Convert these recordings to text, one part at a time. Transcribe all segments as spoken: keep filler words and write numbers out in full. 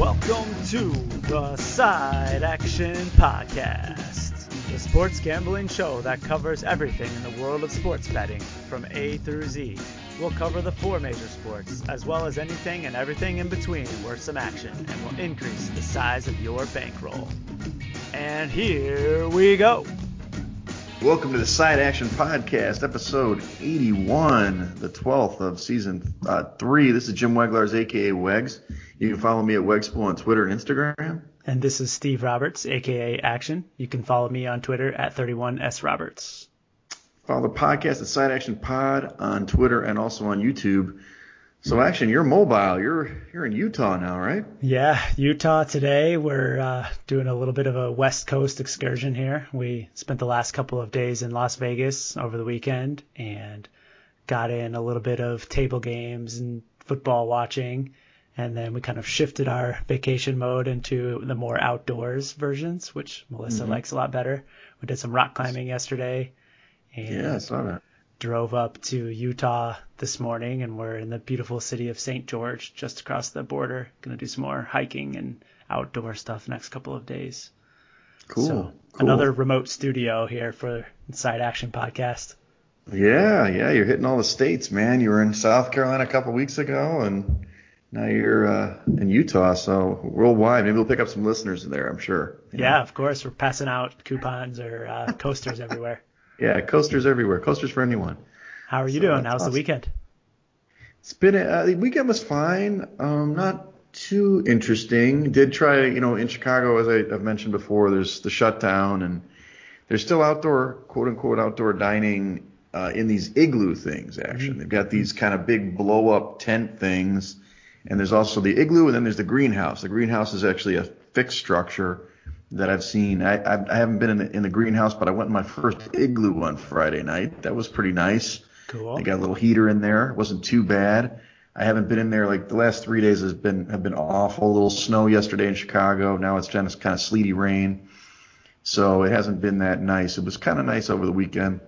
Welcome to the Side Action Podcast, the sports gambling show that covers everything in the world of sports betting from A through Z. We'll cover the four major sports, as well as anything and everything in between worth some action, and we'll increase the size of your bankroll. And here we go. Welcome to the Side Action Podcast, episode eighty-one, the twelfth of season uh, three. This is Jim Weglars, a k a. Wegs. You can follow me at Wegspool on Twitter and Instagram. And this is Steve Roberts, a k a. Action. You can follow me on Twitter at thirty-one S Roberts. Follow the podcast at Side Action Pod on Twitter and also on YouTube. So, Action, you're mobile. You're you're in Utah now, right? Yeah, Utah today. We're uh, doing a little bit of a West Coast excursion here. We spent the last couple of days in Las Vegas over the weekend and got in a little bit of table games and football watching. And then we kind of shifted our vacation mode into the more outdoors versions, which Melissa mm-hmm. likes a lot better. We did some rock climbing yesterday. And yeah, I saw that. Drove up to Utah this morning, and we're in the beautiful city of Saint George, just across the border. Going to do some more hiking and outdoor stuff the next couple of days. Cool. So, cool. Another remote studio here for Side Action Podcast. Yeah, yeah, you're hitting all the states, man. You were in South Carolina a couple weeks ago, and now you're uh, in Utah, so worldwide. Maybe we'll pick up some listeners in there, I'm sure. Yeah, know? Of course. We're passing out coupons or uh, coasters everywhere. Yeah, coasters everywhere. Coasters for anyone. How are you so doing? How's awesome. The weekend? It's been uh, – the weekend was fine. Um, not too interesting. Did try – you know, in Chicago, as I, I've mentioned before, there's the shutdown, and there's still outdoor – quote-unquote outdoor dining uh, in these igloo things, actually. Mm-hmm. They've got these kind of big blow-up tent things. And there's also the igloo, and then there's the greenhouse. The greenhouse is actually a fixed structure that I've seen. I I, I haven't been in the, in the greenhouse, but I went in my first igloo on Friday night. That was pretty nice. Cool. They got a little heater in there. It wasn't too bad. I haven't been in there. Like, the last three days has been have been awful. A little snow yesterday in Chicago. Now it's kind of, kind of sleety rain. So it hasn't been that nice. It was kind of nice over the weekend.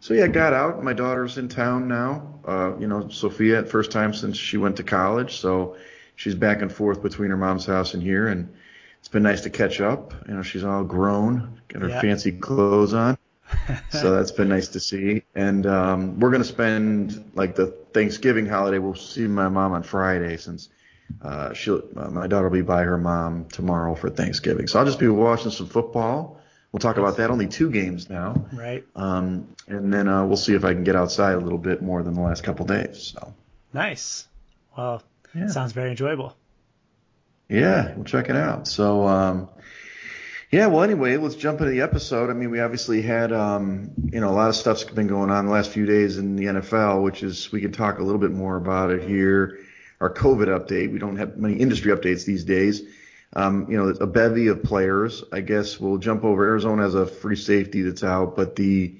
So, yeah, I got out. My daughter's in town now. Uh, you know, Sophia, first time since she went to college. So she's back and forth between her mom's house and here. And it's been nice to catch up. You know, she's all grown, got her yeah. fancy clothes on. So that's been nice to see. And um, we're going to spend, like, the Thanksgiving holiday. We'll see my mom on Friday since uh, she'll, uh, my daughter will be by her mom tomorrow for Thanksgiving. So I'll just be watching some football. We'll talk about that. Only two games now. Right. Um, and then uh, we'll see if I can get outside a little bit more than the last couple days. So. Nice. Well, yeah. Sounds very enjoyable. Yeah, we'll check it out. So, um, yeah, well, anyway, let's jump into the episode. I mean, we obviously had, um, you know, a lot of stuff's been going on the last few days in the N F L, which is we could talk a little bit more about it here. Our COVID update. We don't have many industry updates these days. Um, you know, a bevy of players. I guess we'll jump over. Arizona has a free safety that's out, but the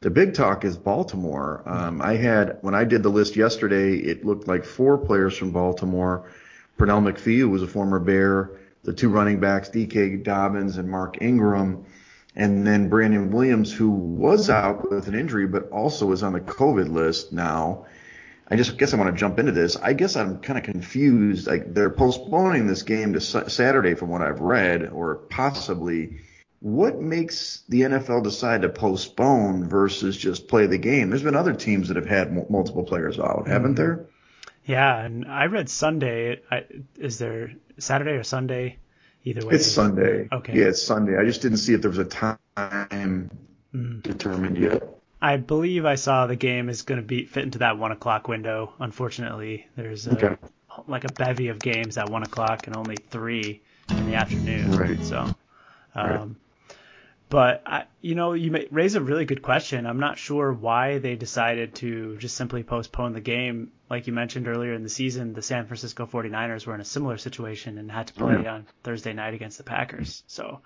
the big talk is Baltimore. Um, I had, when I did the list yesterday, it looked like four players from Baltimore. Pernell McPhee, who was a former Bear, the two running backs, D K Dobbins and Mark Ingram, and then Brandon Williams, who was out with an injury but also is on the COVID list now. I just guess I want to jump into this. I guess I'm kind of confused. Like, they're postponing this game to su- Saturday from what I've read, or possibly. What makes the N F L decide to postpone versus just play the game? There's been other teams that have had m- multiple players out, haven't mm-hmm. there? Yeah, and I read Sunday. I, is there Saturday or Sunday? Either way. It's Sunday. Okay. Yeah, it's Sunday. I just didn't see if there was a time mm-hmm. determined yet. I believe I saw the game is going to be fit into that one o'clock window. Unfortunately, there's a, okay. like a bevy of games at one o'clock and only three in the afternoon. Right. So, um, right. but I, you know, you may raise a really good question. I'm not sure why they decided to just simply postpone the game. Like you mentioned earlier in the season, the San Francisco forty-niners were in a similar situation and had to play oh, yeah. on Thursday night against the Packers. So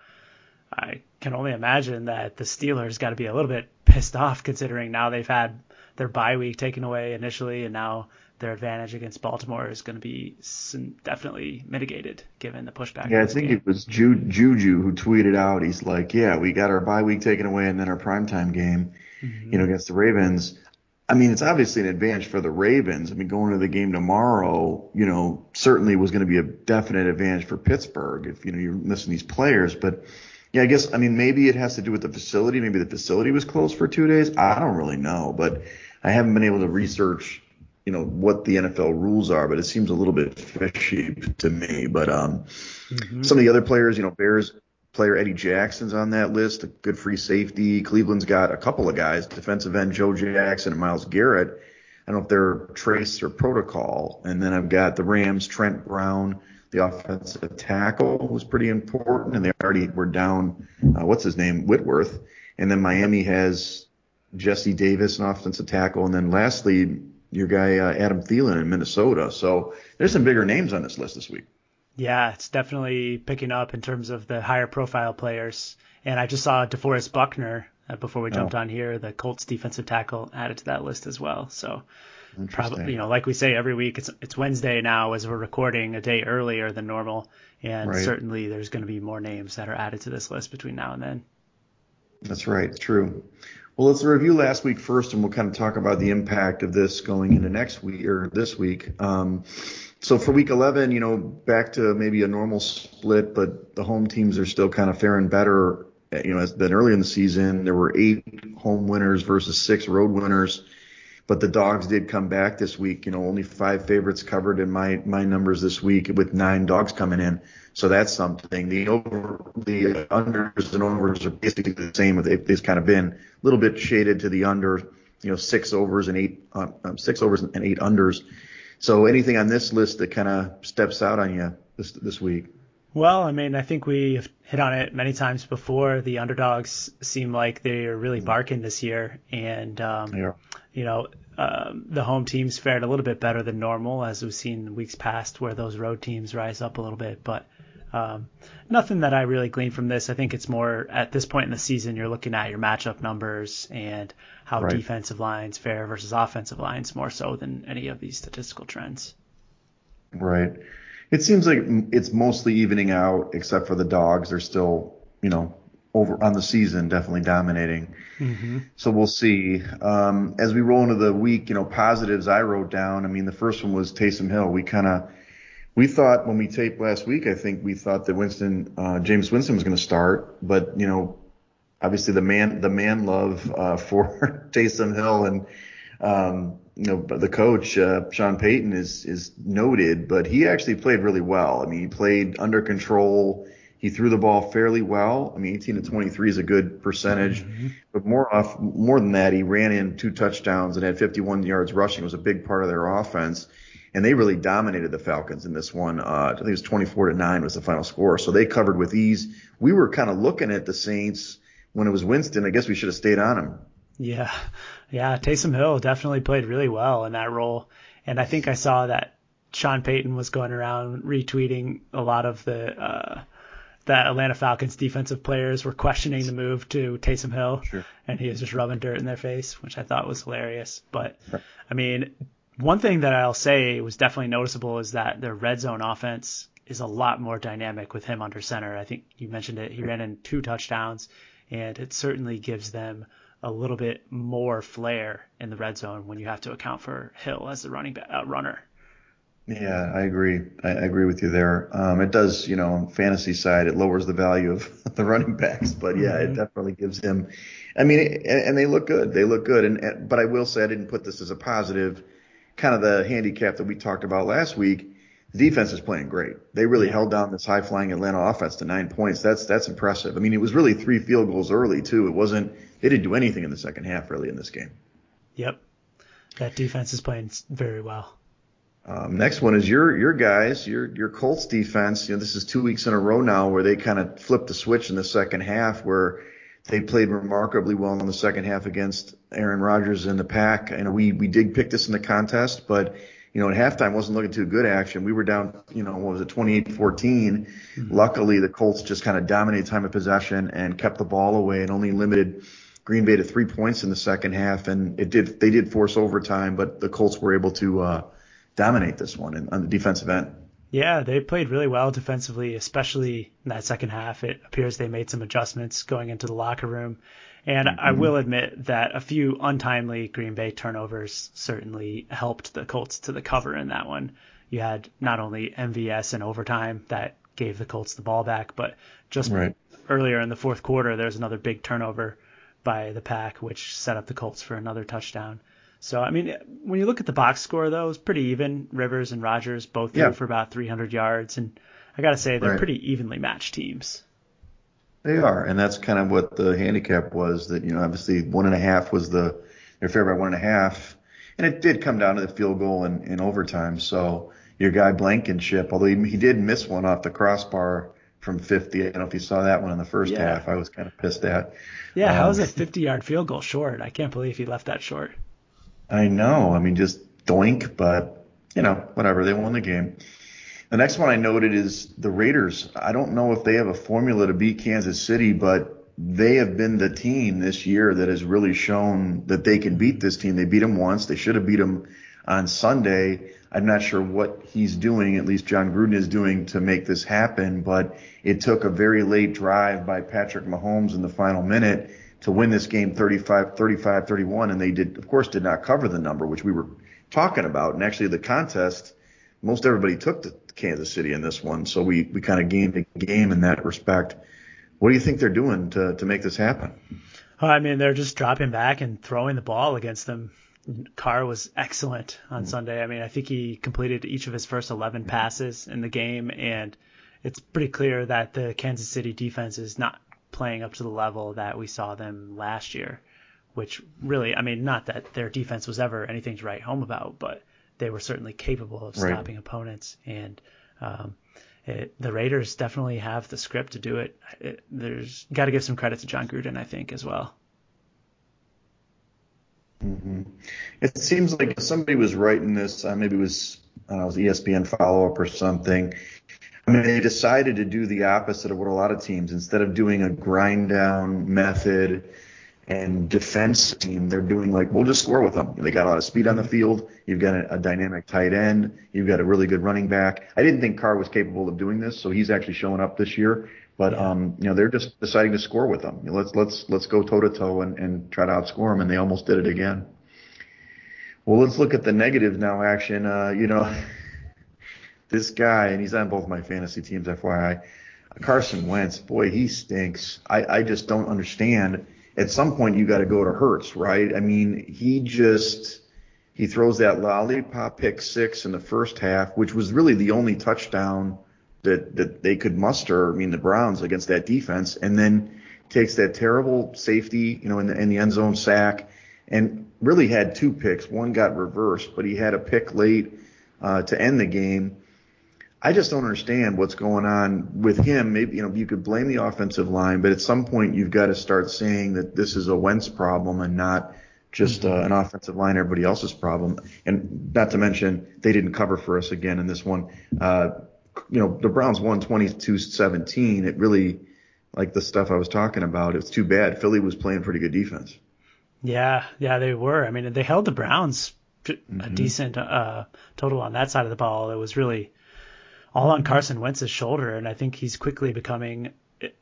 I can only imagine that the Steelers got to be a little bit pissed off, considering now they've had their bye week taken away initially, and now their advantage against Baltimore is going to be definitely mitigated given the pushback. Yeah, I think game. It was Ju- Juju who tweeted out, he's like, yeah, we got our bye week taken away and then our primetime game, mm-hmm. you know, against the Ravens. I mean, it's obviously an advantage for the Ravens. I mean, going to the game tomorrow, you know, certainly was going to be a definite advantage for Pittsburgh if, you know, you're missing these players. But, yeah, I guess, I mean, maybe it has to do with the facility. Maybe the facility was closed for two days. I don't really know. But I haven't been able to research, you know, what the N F L rules are. But it seems a little bit fishy to me. But um, mm-hmm. some of the other players, you know, Bears player Eddie Jackson's on that list, a good free safety. Cleveland's got a couple of guys, defensive end Joe Jackson and Myles Garrett. I don't know if they're trace or protocol. And then I've got the Rams, Trent Brown, the offensive tackle, who's pretty important. And they already were down, uh, what's his name, Whitworth. And then Miami has Jesse Davis, an offensive tackle. And then lastly, your guy uh, Adam Thielen in Minnesota. So there's some bigger names on this list this week. Yeah, it's definitely picking up in terms of the higher profile players. And I just saw DeForest Buckner uh, before we jumped oh. on here, the Colts defensive tackle, added to that list as well. So probably, you know, like we say every week, it's it's Wednesday now as we're recording a day earlier than normal. And right. certainly there's going to be more names that are added to this list between now and then. That's right. True. Well, let's review last week first, and we'll kind of talk about the impact of this going into next week or this week. Um, So for week eleven, you know, back to maybe a normal split, but the home teams are still kind of faring better, you know, than earlier in the season. There were eight home winners versus six road winners, but the dogs did come back this week. You know, only five favorites covered in my my numbers this week with nine dogs coming in. So that's something. The over, the unders and overs are basically the same. They've kind of been a little bit shaded to the under, you know, six overs and eight um, six overs and eight unders. So anything on this list that kind of steps out on you this this week? Well, I mean, I think we've hit on it many times before. The underdogs seem like they're really barking this year. And, um, yeah. you know, um, the home teams fared a little bit better than normal, as we've seen in weeks past where those road teams rise up a little bit. But um, nothing that I really gleaned from this. I think it's more at this point in the season, you're looking at your matchup numbers and how right. defensive lines fare versus offensive lines more so than any of these statistical trends. Right. It seems like it's mostly evening out, except for the dogs. They're still, you know, over on the season, definitely dominating. Mm-hmm. So we'll see. Um, as we roll into the week, you know, positives I wrote down. I mean, the first one was Taysom Hill. We kind of, we thought when we taped last week, I think we thought that Winston, uh, James Winston was going to start, but, you know, obviously, the man, the man love uh, for Taysom Hill and um, you know the coach uh, Sean Payton is is noted, but he actually played really well. I mean, he played under control. He threw the ball fairly well. I mean, eighteen to twenty-three is a good percentage, mm-hmm. but more off more than that, he ran in two touchdowns and had fifty-one yards rushing. It was a big part of their offense, and they really dominated the Falcons in this one. Uh, I think it was twenty-four to nine was the final score, so they covered with ease. We were kind of looking at the Saints. When it was Winston, I guess we should have stayed on him. Yeah. Yeah. Taysom Hill definitely played really well in that role. And I think I saw that Sean Payton was going around retweeting a lot of the, uh, that Atlanta Falcons defensive players were questioning the move to Taysom Hill. Sure. And he was just rubbing dirt in their face, which I thought was hilarious. But right. I mean, one thing that I'll say was definitely noticeable is that their red zone offense is a lot more dynamic with him under center. I think you mentioned it. He ran in two touchdowns. And it certainly gives them a little bit more flair in the red zone when you have to account for Hill as the running back, uh, runner. Yeah, I agree. I agree with you there. Um, it does, you know, fantasy side, it lowers the value of the running backs. But, yeah, mm-hmm. it definitely gives him – I mean, it, and they look good. They look good. And, and But I will say I didn't put this as a positive, kind of the handicap that we talked about last week. The defense is playing great. They really held down this high-flying Atlanta offense to nine points. That's that's impressive. I mean, it was really three field goals early, too. It wasn't – they didn't do anything in the second half, really, in this game. Yep. That defense is playing very well. Um, next one is your your guys, your your Colts defense. You know, this is two weeks in a row now where they kind of flipped the switch in the second half where they played remarkably well in the second half against Aaron Rodgers and the Pack. And we, we did pick this in the contest, but – you know, at halftime, wasn't looking too good action. We were down, you know, what was it, twenty-eight fourteen. Mm-hmm. Luckily, the Colts just kind of dominated time of possession and kept the ball away and only limited Green Bay to three points in the second half. And it did, they did force overtime, but the Colts were able to uh, dominate this one in, on the defensive end. Yeah, they played really well defensively, especially in that second half. It appears they made some adjustments going into the locker room. And mm-hmm. I will admit that a few untimely Green Bay turnovers certainly helped the Colts to the cover in that one. You had not only M V S in overtime that gave the Colts the ball back, but just right. earlier in the fourth quarter, there's another big turnover by the Pack, which set up the Colts for another touchdown. So, I mean, when you look at the box score, though, it's pretty even. Rivers and Rodgers both threw yeah. for about three hundred yards. And I got to say, they're right. pretty evenly matched teams. They are. And that's kind of what the handicap was that, you know, obviously one and a half was the, they're favored by one and a half. And it did come down to the field goal in, in overtime. So your guy Blankenship, although he, he did miss one off the crossbar from fifty. I don't know if you saw that one in the first yeah. half. I was kind of pissed at. Yeah. Um, how is a fifty yard field goal short? I can't believe he left that short. I know. I mean, just doink, but, you know, whatever. They won the game. The next one I noted is the Raiders. I don't know if they have a formula to beat Kansas City, but they have been the team this year that has really shown that they can beat this team. They beat them once. They should have beat them on Sunday. I'm not sure what he's doing, at least John Gruden is doing, to make this happen, but it took a very late drive by Patrick Mahomes in the final minute to win this game thirty-five thirty-five thirty-one, and they did, of course, did not cover the number, which we were talking about. And actually the contest, most everybody took to Kansas City in this one, so we, we kind of gained a game in that respect. What do you think they're doing to, to make this happen? I mean, they're just dropping back and throwing the ball against them. Carr was excellent on mm-hmm. Sunday. I mean, I think he completed each of his first eleven passes in the game, and it's pretty clear that the Kansas City defense is not playing up to the level that we saw them last year, which really, I mean, not that their defense was ever anything to write home about, but they were certainly capable of stopping right. opponents. And um, it, the Raiders definitely have the script to do it. it there's got to give some credit to John Gruden, I think, as well. Mm-hmm. It seems like somebody was writing this, uh, maybe it was, I don't know, it was E S P N follow-up or something. I mean, they decided to do the opposite of what a lot of teams, instead of doing a grind-down method and defense team, they're doing like, we'll just score with them. They got a lot of speed on the field. You've got a, a dynamic tight end. You've got a really good running back. I didn't think Carr was capable of doing this, so he's actually showing up this year. But, yeah. um, you know, they're just deciding to score with them. You know, let's let's let's go toe-to-toe and, and try to outscore them, and they almost did it again. Well, let's look at the negative now action. Uh, you know... This guy, and he's on both my fantasy teams, F Y I, Carson Wentz, boy, he stinks. I, I just don't understand. At some point, you got to go to Hurts, right? I mean, he just – he throws that lollipop pick six in the first half, which was really the only touchdown that, that they could muster, I mean, the Browns against that defense, and then takes that terrible safety, you know, in the, in the end zone sack, and really had two picks. One got reversed, but he had a pick late uh, to end the game. I just don't understand what's going on with him. Maybe, you know, you could blame the offensive line, but at some point you've got to start saying that this is a Wentz problem and not just uh, an offensive line, everybody else's problem. And not to mention, they didn't cover for us again in this one. Uh, you know, the Browns won twenty-two seventeen. It really, like the stuff I was talking about, it's too bad. Philly was playing pretty good defense. Yeah, yeah, they were. I mean, they held the Browns a mm-hmm. decent uh, total on that side of the ball. It was really all on Carson Wentz's shoulder, and I think he's quickly becoming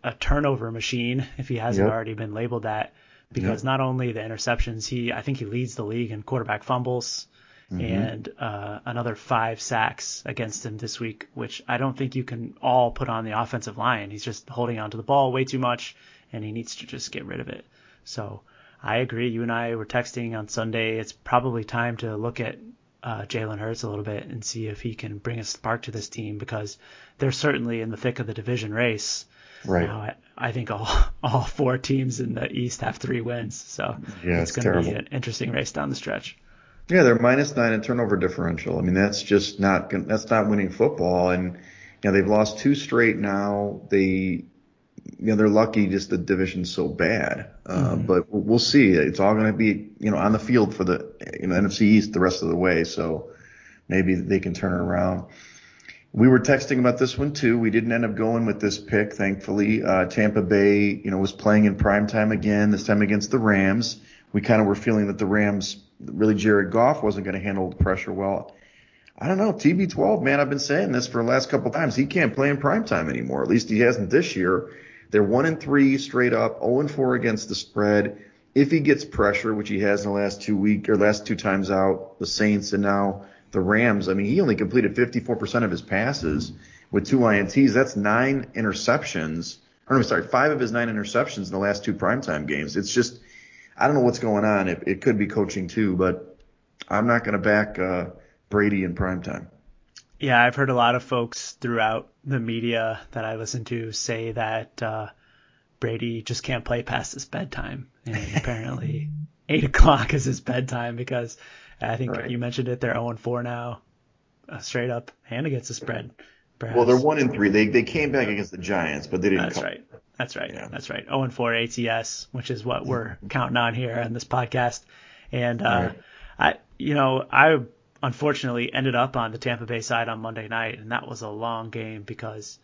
a turnover machine, if he hasn't yep. already been labeled that, because yep. not only the interceptions, he I think he leads the league in quarterback fumbles mm-hmm. and uh, another five sacks against him this week, which I don't think you can all put on the offensive line. He's just holding on to the ball way too much, and he needs to just get rid of it. So I agree. You and I were texting on Sunday. It's probably time to look at Uh, Jalen Hurts a little bit and see if he can bring a spark to this team, because they're certainly in the thick of the division race. Right. Now, I, I think all all four teams in the East have three wins, so yeah, it's, it's going to be an interesting race down the stretch. Yeah, they're minus nine in turnover differential. I mean, that's just not that's not winning football, and you know they've lost two straight now. They you know they're lucky, just the division's so bad. Uh, mm-hmm. But we'll see. It's all going to be you know on the field for the you know N F C East the rest of the way. So maybe they can turn it around. We were texting about this one too. We didn't end up going with this pick, thankfully. Uh, Tampa Bay you know was playing in prime time again. This time against the Rams. We kind of were feeling that the Rams really Jared Goff wasn't going to handle the pressure well. I don't know, T B twelve, man. I've been saying this for the last couple of times. He can't play in prime time anymore. At least he hasn't this year. They're one and three straight up, zero and four against the spread. If he gets pressure, which he has in the last two week or last two times out, the Saints and now the Rams. I mean, he only completed fifty-four percent of his passes with two I N Ts. That's nine interceptions. Or no, sorry, five of his nine interceptions in the last two primetime games. It's just, I don't know what's going on. It, it could be coaching too, but I'm not going to back uh, Brady in primetime. Yeah, I've heard a lot of folks throughout the media that I listen to say that uh, Brady just can't play past his bedtime. And apparently eight o'clock is his bedtime because I think right. You mentioned it. They're oh and four now, uh, straight up, and against the spread. Perhaps. Well, they're one and three. They they came back against the Giants, but they didn't. That's come. right. That's right. Yeah. That's right. Oh and four A T S, which is what we're counting on here on this podcast. And uh, right. I, you know, I unfortunately ended up on the Tampa Bay side on Monday night, and that was a long game because,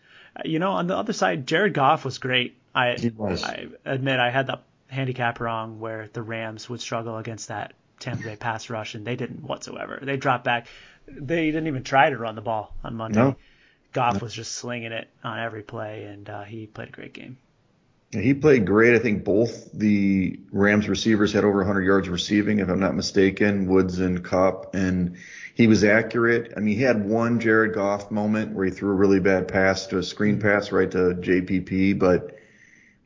you know, on the other side, Jared Goff was great. I he was. I admit I had the handicap wrong where the Rams would struggle against that Tampa Bay pass rush, and they didn't whatsoever. They dropped back. They didn't even try to run the ball on Monday. No. Goff was just slinging it on every play, and uh, he played a great game. He played great. I think both the Rams receivers had over one hundred yards receiving, if I'm not mistaken, Woods and Kupp, and he was accurate. I mean, he had one Jared Goff moment where he threw a really bad pass to a screen pass right to J P P, but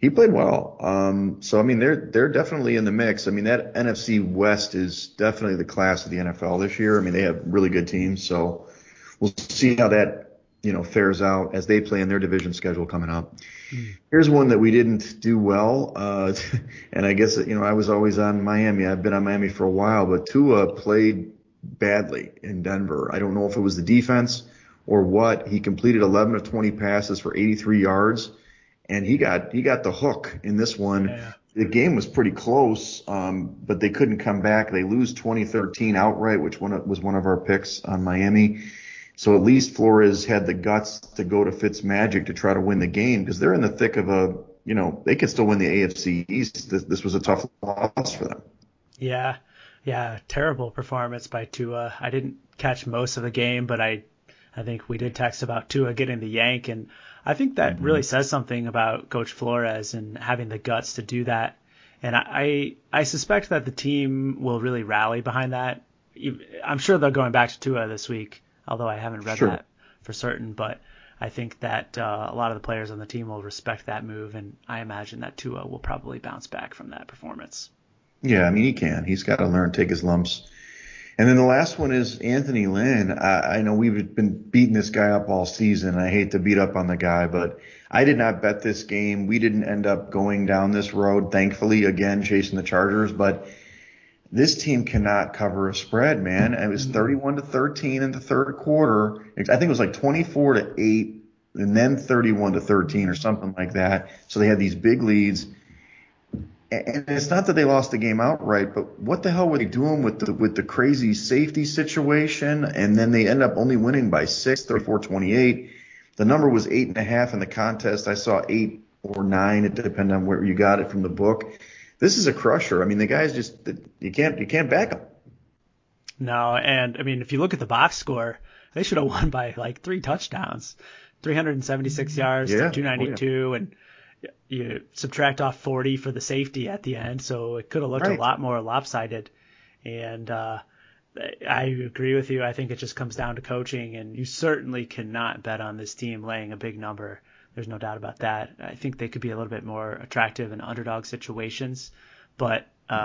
he played well. Um, so, I mean, they're they're definitely in the mix. I mean, that N F C West is definitely the class of the N F L this year. I mean, they have really good teams, so we'll see how that – you know, fares out as they play in their division schedule coming up. Mm. Here's one that we didn't do well. Uh, and I guess, you know, I was always on Miami. I've been on Miami for a while, but Tua played badly in Denver. I don't know if it was the defense or what. He completed eleven of twenty passes for eighty-three yards, and he got, he got the hook in this one. Yeah. The game was pretty close, um, but they couldn't come back. They lose twenty thirteen outright, which one was one of our picks on Miami. So at least Flores had the guts to go to Fitzmagic to try to win the game because they're in the thick of a, you know, they could still win the A F C East. This, this was a tough loss for them. Yeah. Yeah. Terrible performance by Tua. I didn't catch most of the game, but I, I think we did text about Tua getting the yank. And I think that mm-hmm. really says something about Coach Flores and having the guts to do that. And I, I, I suspect that the team will really rally behind that. I'm sure they're going back to Tua this week, although I haven't read sure. that for certain. But I think that uh, a lot of the players on the team will respect that move, and I imagine that Tua will probably bounce back from that performance. Yeah, I mean, he can. He's got to learn, take his lumps. And then the last one is Anthony Lynn. I, I know we've been beating this guy up all season. I hate to beat up on the guy, but I did not bet this game. We didn't end up going down this road, thankfully, again, chasing the Chargers. But this team cannot cover a spread, man. It was thirty-one to thirteen in the third quarter. I think it was like twenty-four to eight and then thirty-one to thirteen or something like that. So they had these big leads. And it's not that they lost the game outright, but what the hell were they doing with the, with the crazy safety situation? And then they end up only winning by six, thirty-four twenty-eight. The number was eight and a half in the contest. I saw eight or nine. It depended on where you got it from the book. This is a crusher. I mean, the guys just you can't you can't back them. No, and I mean, if you look at the box score, they should have won by like three touchdowns, three hundred seventy-six yards yeah. to two ninety-two, oh, yeah. and you subtract off forty for the safety at the end, so it could have looked right. a lot more lopsided. And uh, I agree with you. I think it just comes down to coaching, and you certainly cannot bet on this team laying a big number. There's no doubt about that. I think they could be a little bit more attractive in underdog situations. But, um,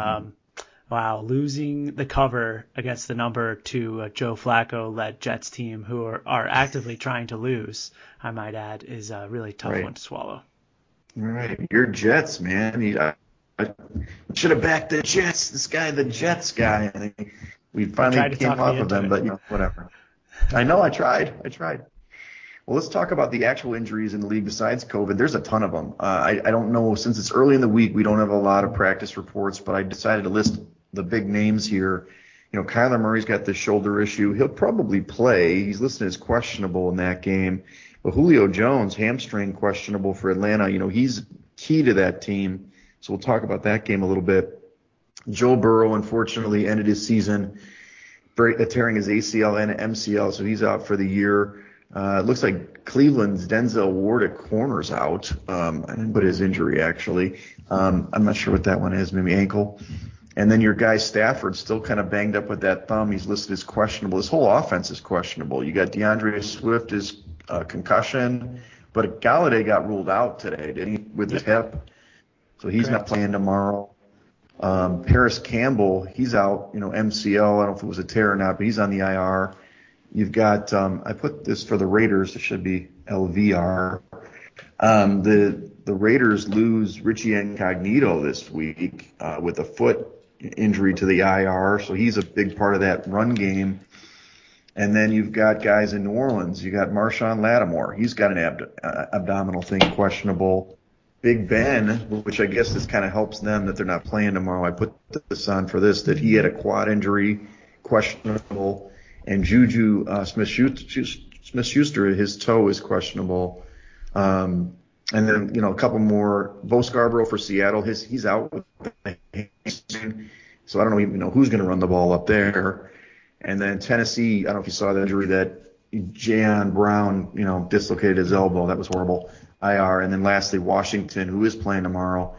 mm-hmm. wow, losing the cover against the number to a Joe Flacco-led Jets team who are, are actively trying to lose, I might add, is a really tough right. one to swallow. Right. You're Jets, man. You, I, I should have backed the Jets. This guy, the Jets guy. I think we finally came off of them, it. But you know, whatever. I know I tried. I tried. Well, let's talk about the actual injuries in the league besides COVID. There's a ton of them. Uh, I, I don't know. Since it's early in the week, we don't have a lot of practice reports, but I decided to list the big names here. You know, Kyler Murray's got this shoulder issue. He'll probably play. He's listed as questionable in that game. But Julio Jones, hamstring questionable for Atlanta. You know, he's key to that team. So we'll talk about that game a little bit. Joe Burrow, unfortunately, ended his season tearing his A C L and M C L, so he's out for the year. Uh, it looks like Cleveland's Denzel Ward at corner's out. Um, I didn't put his injury, actually. Um, I'm not sure what that one is, maybe ankle. And then your guy Stafford still kind of banged up with that thumb. He's listed as questionable. This whole offense is questionable. You got DeAndre Swift is uh, concussion, but Galladay got ruled out today, didn't he, with his hip? So he's Correct. Not playing tomorrow. Um, Paris Campbell, he's out, you know, M C L. I don't know if it was a tear or not, but he's on the I R. You've got, um, I put this for the Raiders. It should be L V R. Um, the the Raiders lose Richie Incognito this week uh, with a foot injury to the I R, so he's a big part of that run game. And then you've got guys in New Orleans. You got Marshawn Lattimore. He's got an ab- uh, abdominal thing questionable. Big Ben, which I guess this kind of helps them that they're not playing tomorrow. I put this on for this, that he had a quad injury questionable. And Juju uh, Smith-Schuster, his toe is questionable. Um, and then, you know, a couple more. Bo Scarborough for Seattle, his he's out with the hamstring. So I don't even know who's going to run the ball up there. And then Tennessee, I don't know if you saw the injury that Jayon Brown, you know, dislocated his elbow. That was horrible. I R. And then lastly, Washington, who is playing tomorrow.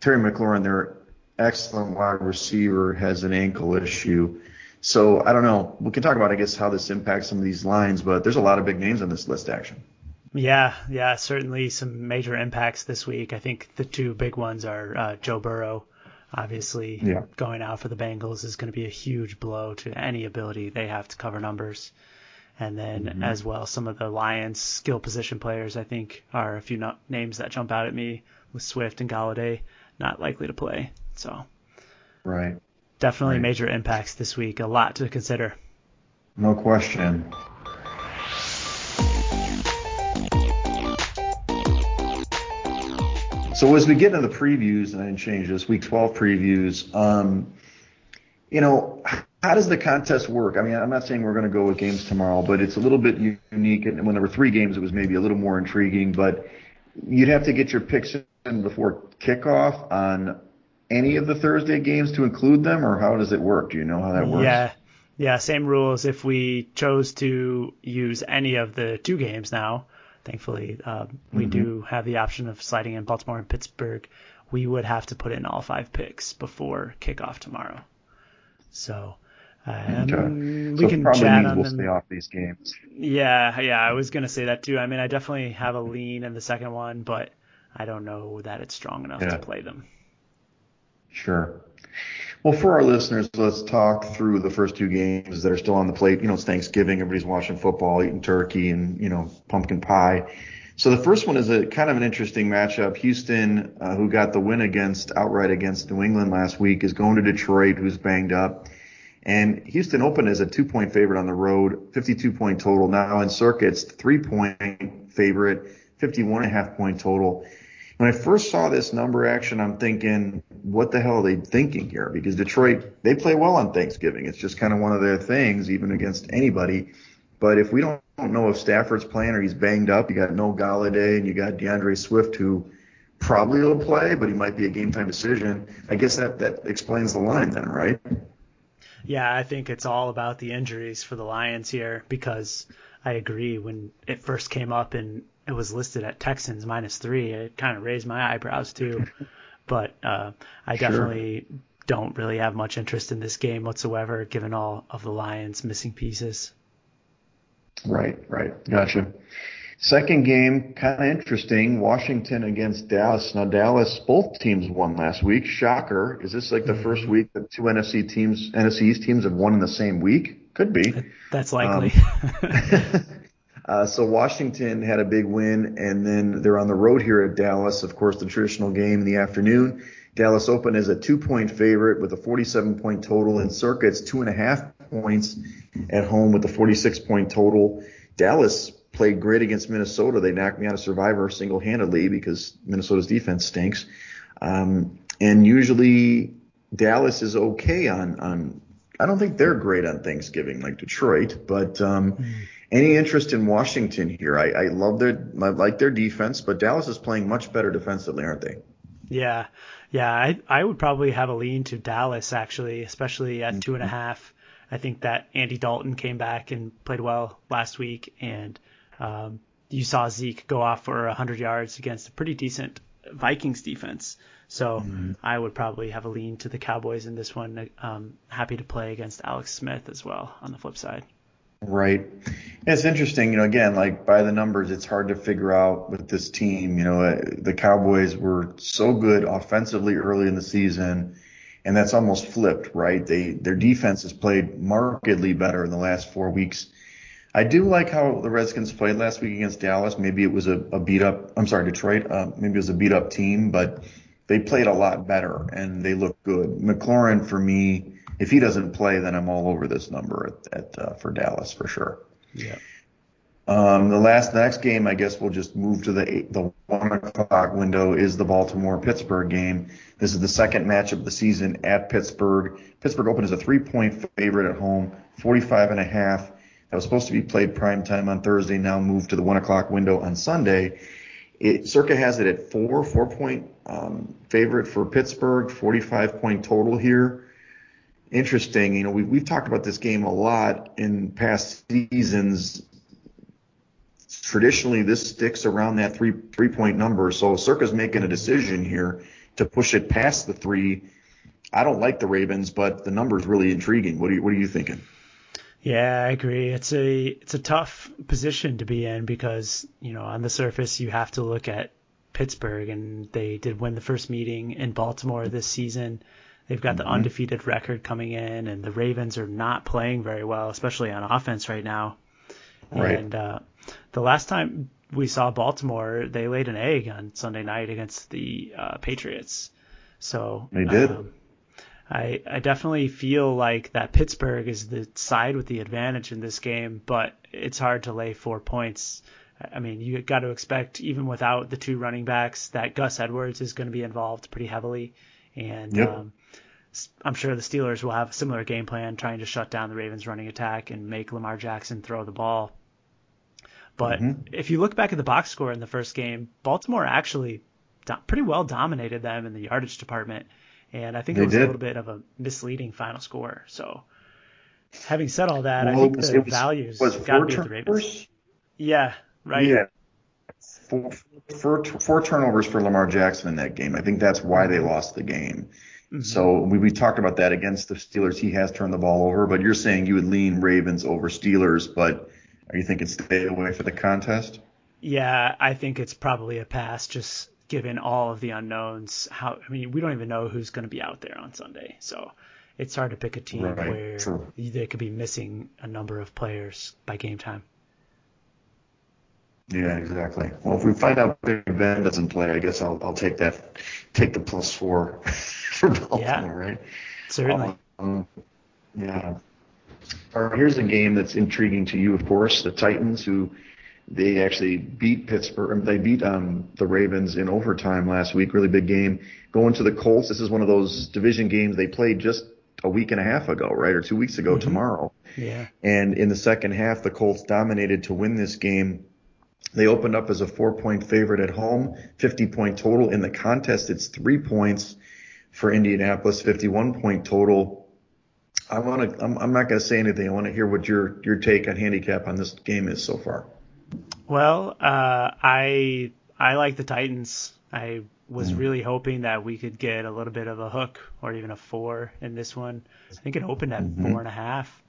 Terry McLaurin, their excellent wide receiver, has an ankle issue. So I don't know. We can talk about, I guess, how this impacts some of these lines, but there's a lot of big names on this list, Action. Yeah, yeah, certainly some major impacts this week. I think the two big ones are uh, Joe Burrow, obviously, yeah. going out for the Bengals is going to be a huge blow to any ability they have to cover numbers. And then mm-hmm. as well, some of the Lions skill position players, I think, are a few no- names that jump out at me with Swift and Galladay not likely to play. So, right. Definitely major impacts this week. A lot to consider. No question. So as we get into the previews, and I didn't change this, Week twelve previews, um, you know, how does the contest work? I mean, I'm not saying we're going to go with games tomorrow, but it's a little bit unique. And when there were three games, it was maybe a little more intriguing. But you'd have to get your picks in before kickoff on any of the Thursday games to include them, or how does it work? Do you know how that works? Yeah, yeah, same rules. If we chose to use any of the two games now, thankfully uh, we mm-hmm. do have the option of sliding in Baltimore and Pittsburgh, we would have to put in all five picks before kickoff tomorrow. So um, okay. we so can probably chat means on we'll them. Stay off these games. Yeah, yeah, I was going to say that too. I mean, I definitely have a lean in the second one, but I don't know that it's strong enough yeah. to play them. Sure. Well, for our listeners, let's talk through the first two games that are still on the plate. You know, it's Thanksgiving. Everybody's watching football, eating turkey and, you know, pumpkin pie. So the first one is a kind of an interesting matchup. Houston, uh, who got the win against outright against New England last week, is going to Detroit, who's banged up. And Houston opened as a two-point favorite on the road, fifty-two point total. Now in circuit, it's three-point favorite, fifty-one point five point total. When I first saw this number, Action, I'm thinking, what the hell are they thinking here? Because Detroit, they play well on Thanksgiving. It's just kind of one of their things, even against anybody. But if we don't, don't know if Stafford's playing or he's banged up, you got no Galladay and you got DeAndre Swift, who probably will play, but he might be a game-time decision. I guess that, that explains the line then, right? Yeah, I think it's all about the injuries for the Lions here because I agree when it first came up and it was listed at Texans minus three. It kind of raised my eyebrows too, but uh, I sure. definitely don't really have much interest in this game whatsoever, given all of the Lions missing pieces. Right, right. Gotcha. Second game, kind of interesting. Washington against Dallas. Now Dallas, both teams won last week. Shocker. Is this like the first week that two N F C teams, N F C East teams have won in the same week? Could be. That's likely. Um, Uh, so Washington had a big win, and then they're on the road here at Dallas. Of course, the traditional game in the afternoon. Dallas opened as a two-point favorite with a forty-seven point total. In circa, it's two and a half points at home with a forty-six point total. Dallas played great against Minnesota. They knocked me out of Survivor single-handedly because Minnesota's defense stinks. Um, and usually Dallas is okay on, on – I don't think they're great on Thanksgiving like Detroit, but um, – mm. Any interest in Washington here? I, I love their, I like their defense, but Dallas is playing much better defensively, aren't they? Yeah, yeah. I, I would probably have a lean to Dallas actually, especially at mm-hmm. two and a half. I think that Andy Dalton came back and played well last week, and Um, you saw Zeke go off for one hundred yards against a pretty decent Vikings defense. So mm-hmm. I would probably have a lean to the Cowboys in this one. Um, happy to play against Alex Smith as well on the flip side. Right. And it's interesting, you know, again, like by the numbers, it's hard to figure out with this team. You know, the Cowboys were so good offensively early in the season, and that's almost flipped, right? They their defense has played markedly better in the last four weeks. I do like how the Redskins played last week against Dallas. Maybe it was a, a beat up. I'm sorry, Detroit. Uh, maybe it was a beat up team, but they played a lot better and they looked good. McLaurin, for me, if he doesn't play, then I'm all over this number at, at uh, for Dallas for sure. Yeah. Um, the last the next game, I guess we'll just move to the eight, the one o'clock window is the Baltimore Pittsburgh game. This is the second match of the season at Pittsburgh. Pittsburgh opened as a three point favorite at home, forty-five and a half. That was supposed to be played primetime on Thursday, now moved to the one o'clock window on Sunday. It, Circa has it at four, four-point um, favorite for Pittsburgh, forty-five-point total here. Interesting. You know, we, we've talked about this game a lot in past seasons. Traditionally, this sticks around that three, three-point number, so Circa's making a decision here to push it past the three. I don't like the Ravens, but the number's really intriguing. What are you, what are you thinking? Yeah, I agree. It's a it's a tough position to be in because, you know, on the surface you have to look at Pittsburgh, and they did win the first meeting in Baltimore this season. They've got the undefeated record coming in, and the Ravens are not playing very well, especially on offense right now. Right. And uh, the last time we saw Baltimore, they laid an egg on Sunday night against the uh, Patriots. So they did. Um, I, I definitely feel like that Pittsburgh is the side with the advantage in this game, but it's hard to lay four points. I mean, you got to expect, even without the two running backs, that Gus Edwards is going to be involved pretty heavily. And yep. um, I'm sure the Steelers will have a similar game plan, trying to shut down the Ravens' running attack and make Lamar Jackson throw the ball. But mm-hmm. if you look back at the box score in the first game, Baltimore actually do- pretty well dominated them in the yardage department. And I think they it was did. a little bit of a misleading final score. So, having said all that, well, I think the was, values was got to be with the Ravens. Yeah, right. Yeah, four, four, four turnovers for Lamar Jackson in that game. I think that's why they lost the game. Mm-hmm. So we, we talked about that against the Steelers. He has turned the ball over, but you're saying you would lean Ravens over Steelers, but are you thinking stay away for the contest? Yeah, I think it's probably a pass. Just. Given all of the unknowns, how I mean, we don't even know who's going to be out there on Sunday. So it's hard to pick a team right. where True. they could be missing a number of players by game time. Yeah, exactly. Well, if we find out Big Ben doesn't play, I guess I'll I'll take that, take the plus four for Baltimore, yeah, right? Certainly. Um, yeah. All right, here's a game that's intriguing to you, of course, the Titans, who they actually beat Pittsburgh. They beat um, the Ravens in overtime last week. Really big game. Going to the Colts. This is one of those division games they played just a week and a half ago, right, or two weeks ago mm-hmm. tomorrow. Yeah. And in the second half, the Colts dominated to win this game. They opened up as a four-point favorite at home, fifty-point total. In the contest, it's three points for Indianapolis, fifty-one-point total. I want to. I'm, I'm not going to say anything. I want to hear what your your take on handicap on this game is so far. Well, uh, I I like the Titans. I was mm. really hoping that we could get a little bit of a hook or even a four in this one. I think it opened at mm-hmm. four and a half,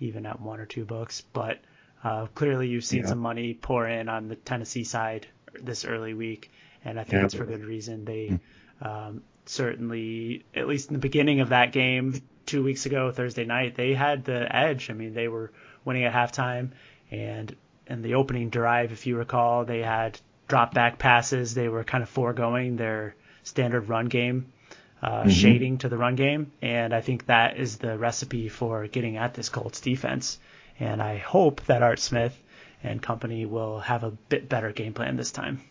even at one or two books. But uh, clearly you've seen yeah. some money pour in on the Tennessee side this early week, and I think yeah. it's for good reason. They um, certainly, at least in the beginning of that game two weeks ago, Thursday night, they had the edge. I mean, they were winning at halftime, and in the opening drive, if you recall, they had drop back passes. They were kind of foregoing their standard run game, uh, mm-hmm. shading to the run game. And I think that is the recipe for getting at this Colts defense. And I hope that Art Smith and company will have a bit better game plan this time.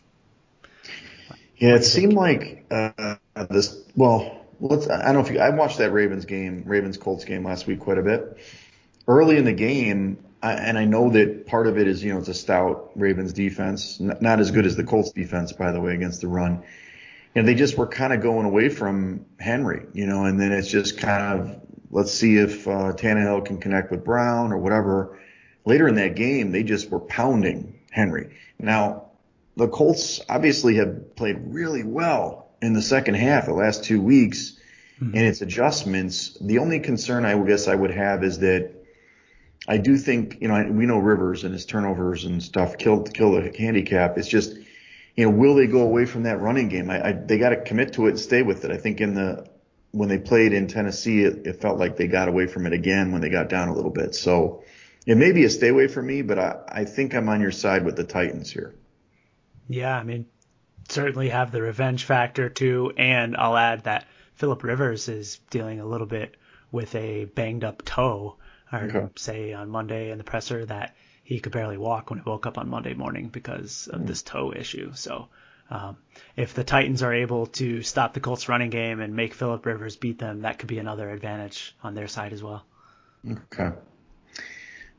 Yeah, it seemed like uh, this. Well, let's. I don't know if you. I watched that Ravens game, Ravens Colts game last week quite a bit. Early in the game. I, and I know that part of it is, you know, it's a stout Ravens defense, N- not as good as the Colts defense, by the way, against the run. And they just were kind of going away from Henry, you know, and then it's just kind of let's see if uh, Tannehill can connect with Brown or whatever. Later in that game, they just were pounding Henry. Now, the Colts obviously have played really well in the second half the last two weeks mm-hmm. and its adjustments. The only concern I guess I would have is that I do think, you know, we know Rivers and his turnovers and stuff kill, kill the handicap. It's just, you know, will they go away from that running game? I, I they got to commit to it and stay with it. I think in the when they played in Tennessee, it, it felt like they got away from it again when they got down a little bit. So it may be a stay away for me, but I, I think I'm on your side with the Titans here. Yeah, I mean, certainly have the revenge factor too. And I'll add that Phillip Rivers is dealing a little bit with a banged up toe. I heard him say on Monday in the presser that he could barely walk when he woke up on Monday morning because of mm. this toe issue. So um, if the Titans are able to stop the Colts running game and make Phillip Rivers beat them, that could be another advantage on their side as well. Okay.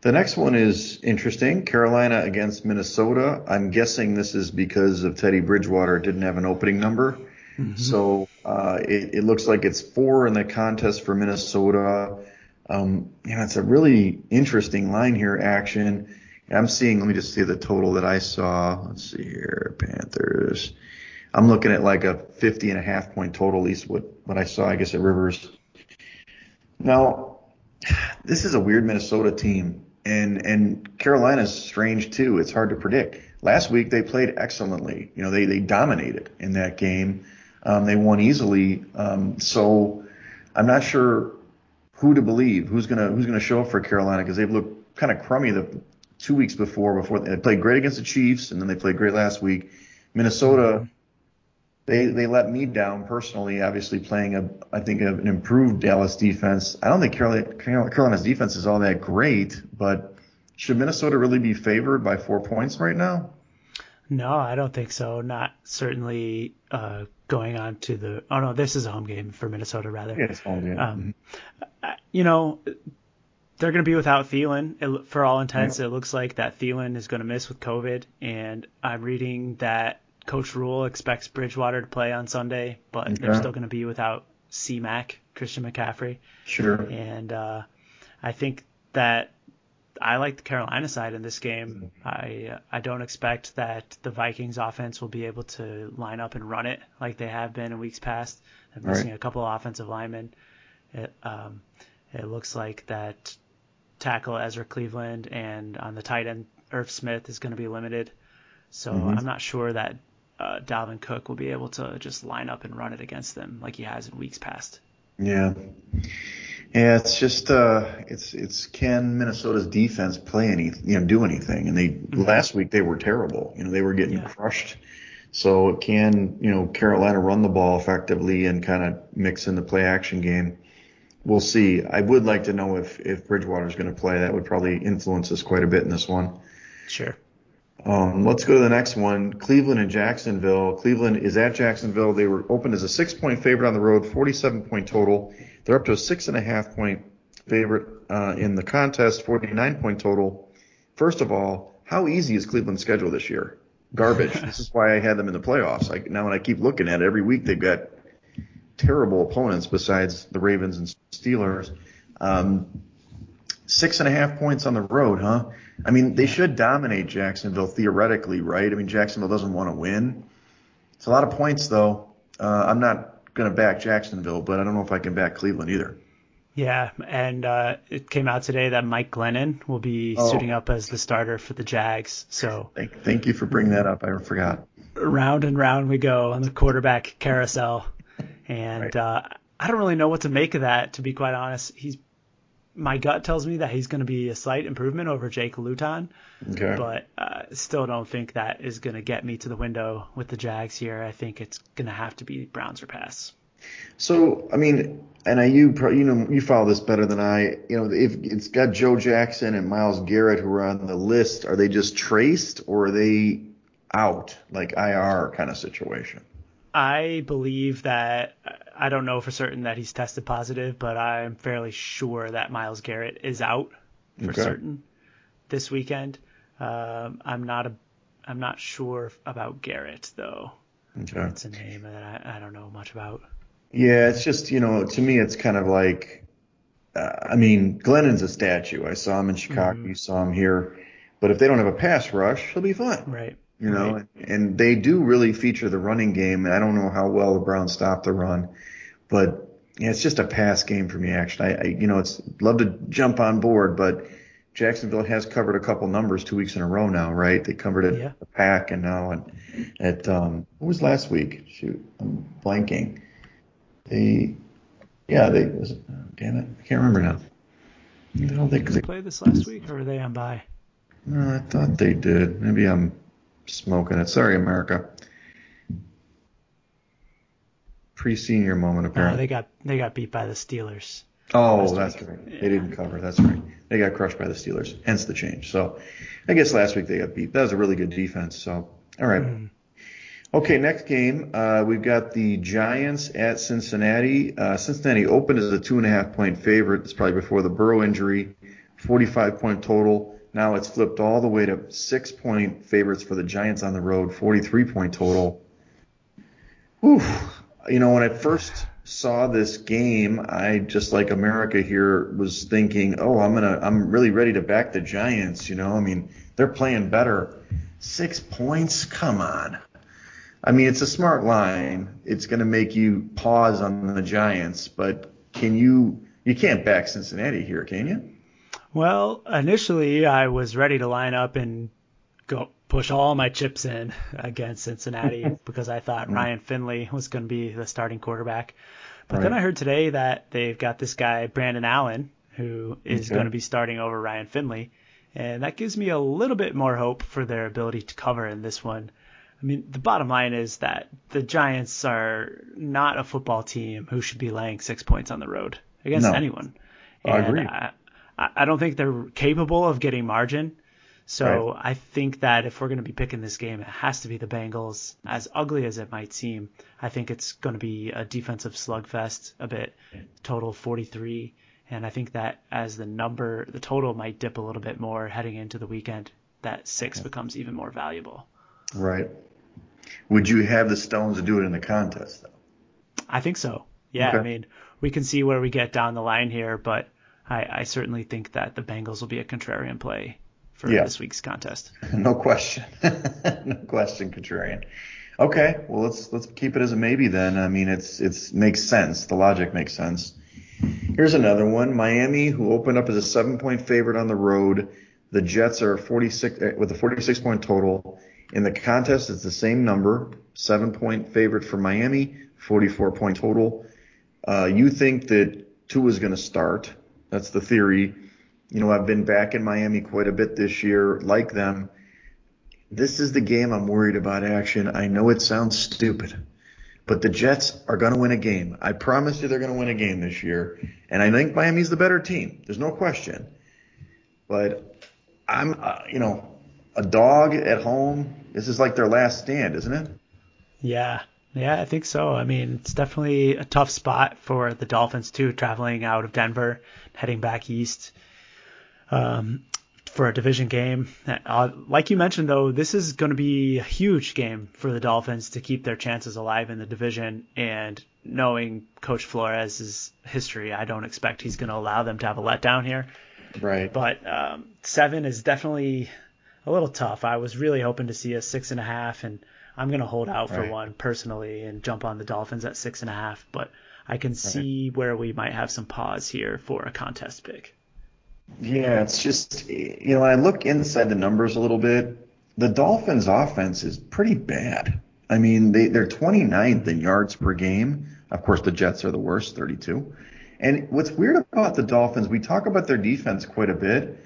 The next one is interesting. Carolina against Minnesota. I'm guessing this is because of Teddy Bridgewater didn't have an opening number. Mm-hmm. So uh, it, it looks like it's four in the contest for Minnesota. Um, you know, it's a really interesting line here, action. I'm seeing, let me just see the total that I saw. Let's see here, Panthers. I'm looking at like a fifty and a half point total, at least what, what I saw, I guess, at Rivers. Now, this is a weird Minnesota team, and, and Carolina's strange too. It's hard to predict. Last week they played excellently. You know, they, they dominated in that game. Um, they won easily. Um, so I'm not sure who to believe, who's gonna who's gonna show up for Carolina, because they've looked kind of crummy the two weeks before. Before they played great against the Chiefs, and then they played great last week. Minnesota, they they let me down personally. Obviously, playing a I think an improved Dallas defense. I don't think Carolina, Carolina's defense is all that great, but should Minnesota really be favored by four points right now? No, I don't think so. Not certainly uh, going on to the – oh, no, this is a home game for Minnesota, rather. Yeah, it's home game. Um, mm-hmm. You know, they're going to be without Thielen. It, for all intents, yeah. It looks like that Thielen is going to miss with COVID, and I'm reading that Coach Rule expects Bridgewater to play on Sunday, but okay. They're still going to be without C-Mac, Christian McCaffrey. Sure. And uh, I think that – I like the Carolina side in this game. I I don't expect that the Vikings offense will be able to line up and run it like they have been in weeks past. They're missing right. a couple of offensive linemen. It, um, it looks like that tackle Ezra Cleveland and on the tight end, Irv Smith is going to be limited. So mm-hmm. I'm not sure that uh, Dalvin Cook will be able to just line up and run it against them like he has in weeks past. Yeah. Yeah, it's just uh, it's it's can Minnesota's defense play any you know do anything? And they mm-hmm. last week they were terrible. You know they were getting yeah. crushed. So can you know Carolina run the ball effectively and kind of mix in the play action game? We'll see. I would like to know if if Bridgewater's going to play. That would probably influence us quite a bit in this one. Sure. Um, let's go to the next one. Cleveland and Jacksonville. Cleveland is at Jacksonville. They were opened as a six-point favorite on the road, forty-seven point total. They're up to a six-and-a-half point favorite uh, in the contest, forty-nine point total. First of all, how easy is Cleveland's schedule this year? Garbage. This is why I had them in the playoffs. I, now when I keep looking at it, every week they've got terrible opponents besides the Ravens and Steelers. Um, six-and-a-half points on the road, huh? I mean, they should dominate Jacksonville theoretically, right? I mean, Jacksonville doesn't want to win. It's a lot of points, though. Uh, I'm not going to back Jacksonville, but I don't know if I can back Cleveland either. Yeah, and uh, it came out today that Mike Glennon will be oh. suiting up as the starter for the Jags. So thank, thank you for bringing that up. I forgot. Round and round we go on the quarterback carousel, and right. uh, I don't really know what to make of that. To be quite honest, he's my gut tells me that he's going to be a slight improvement over Jake Luton, okay. but uh, still don't think that is going to get me to the window with the Jags here. I think it's going to have to be Browns or pass. So, I mean, and I, you you know you follow this better than I. You know, if it's got Joe Jackson and Myles Garrett who are on the list, are they just traced or are they out, like I R kind of situation? I believe that I don't know for certain that he's tested positive, but I'm fairly sure that Myles Garrett is out for okay. certain this weekend. Um, I'm not a I'm not sure about Garrett though. Okay. That's a name that I, I don't know much about. Yeah, it's just, you know, to me, it's kind of like, uh, I mean, Glennon's a statue. I saw him in Chicago. Mm-hmm. You saw him here. But if they don't have a pass rush, they'll be fine. Right. You know, right. And, and they do really feature the running game. And I don't know how well the Browns stop the run, but yeah, it's just a pass game for me. Actually, I, I you know, it's love to jump on board, but Jacksonville has covered a couple numbers two weeks in a row now, right? They covered it yeah. at the Pack and now at, at um, what was last week? Shoot, I'm blanking. They, yeah, they. Was, oh, damn it, I can't remember now. I don't think did they, they played this last week, or were they on bye? No, I thought they did. Maybe I'm smoking it. Sorry, America. Pre-senior moment, apparently. No, they got they got beat by the Steelers. Oh, that's week. right. Yeah. They didn't cover. That's right. They got crushed by the Steelers, hence the change. So I guess last week they got beat. That was a really good defense. So, all right. Mm. Okay, next game, uh, we've got the Giants at Cincinnati. Uh, Cincinnati opened as a two-and-a-half-point favorite. It's probably before the Burrow injury, forty-five point total. Now it's flipped all the way to six-point favorites for the Giants on the road, forty-three point total. Whew. You know, when I first saw this game, I just like America here was thinking, oh, I'm gonna, I'm really ready to back the Giants. You know, I mean, they're playing better. Six points, come on. I mean, it's a smart line. It's gonna make you pause on the Giants, but can you? You can't back Cincinnati here, can you? Well, initially I was ready to line up and go push all my chips in against Cincinnati because I thought Ryan Finley was going to be the starting quarterback. But right. then I heard today that they've got this guy, Brandon Allen, who is okay. going to be starting over Ryan Finley. And that gives me a little bit more hope for their ability to cover in this one. I mean, the bottom line is that the Giants are not a football team who should be laying six points on the road against no. anyone. And I agree. I, I don't think they're capable of getting margin. So right. I think that if we're going to be picking this game, it has to be the Bengals. As ugly as it might seem, I think it's going to be a defensive slugfest a bit, total forty-three. And I think that as the number, the total might dip a little bit more heading into the weekend, that six okay. becomes even more valuable. Right. Would you have the stones to do it in the contest, though? I think so. Yeah, okay. I mean, we can see where we get down the line here, but I, I certainly think that the Bengals will be a contrarian play for yeah. this week's contest. No question. No question, contrarian. Okay, well, let's let's keep it as a maybe then. I mean, it's it's makes sense. The logic makes sense. Here's another one. Miami, who opened up as a seven-point favorite on the road. The Jets are forty-six with a forty-six point total. In the contest, it's the same number, seven-point favorite for Miami, forty-four point total. Uh, you think that Tua's going to start. That's the theory. You know, I've been back in Miami quite a bit this year, like them. This is the game I'm worried about action. I know it sounds stupid, but the Jets are going to win a game. I promise you they're going to win a game this year, and I think Miami's the better team. There's no question. But I'm, uh, you know, a dog at home, this is like their last stand, isn't it? Yeah. Yeah, I think so. I mean, it's definitely a tough spot for the Dolphins, too, traveling out of Denver, heading back east. Um, for a division game. Uh, like you mentioned, though, this is going to be a huge game for the Dolphins to keep their chances alive in the division. And knowing Coach Flores' history, I don't expect he's going to allow them to have a letdown here. Right. But um, seven is definitely a little tough. I was really hoping to see a six and a half, and I'm going to hold out for right. one personally and jump on the Dolphins at six and a half. But I can right. see where we might have some pause here for a contest pick. Yeah, it's just, you know, I look inside the numbers a little bit. The Dolphins' offense is pretty bad. I mean, they, they're twenty-ninth in yards per game. Of course, the Jets are the worst, thirty-two. And what's weird about the Dolphins, we talk about their defense quite a bit.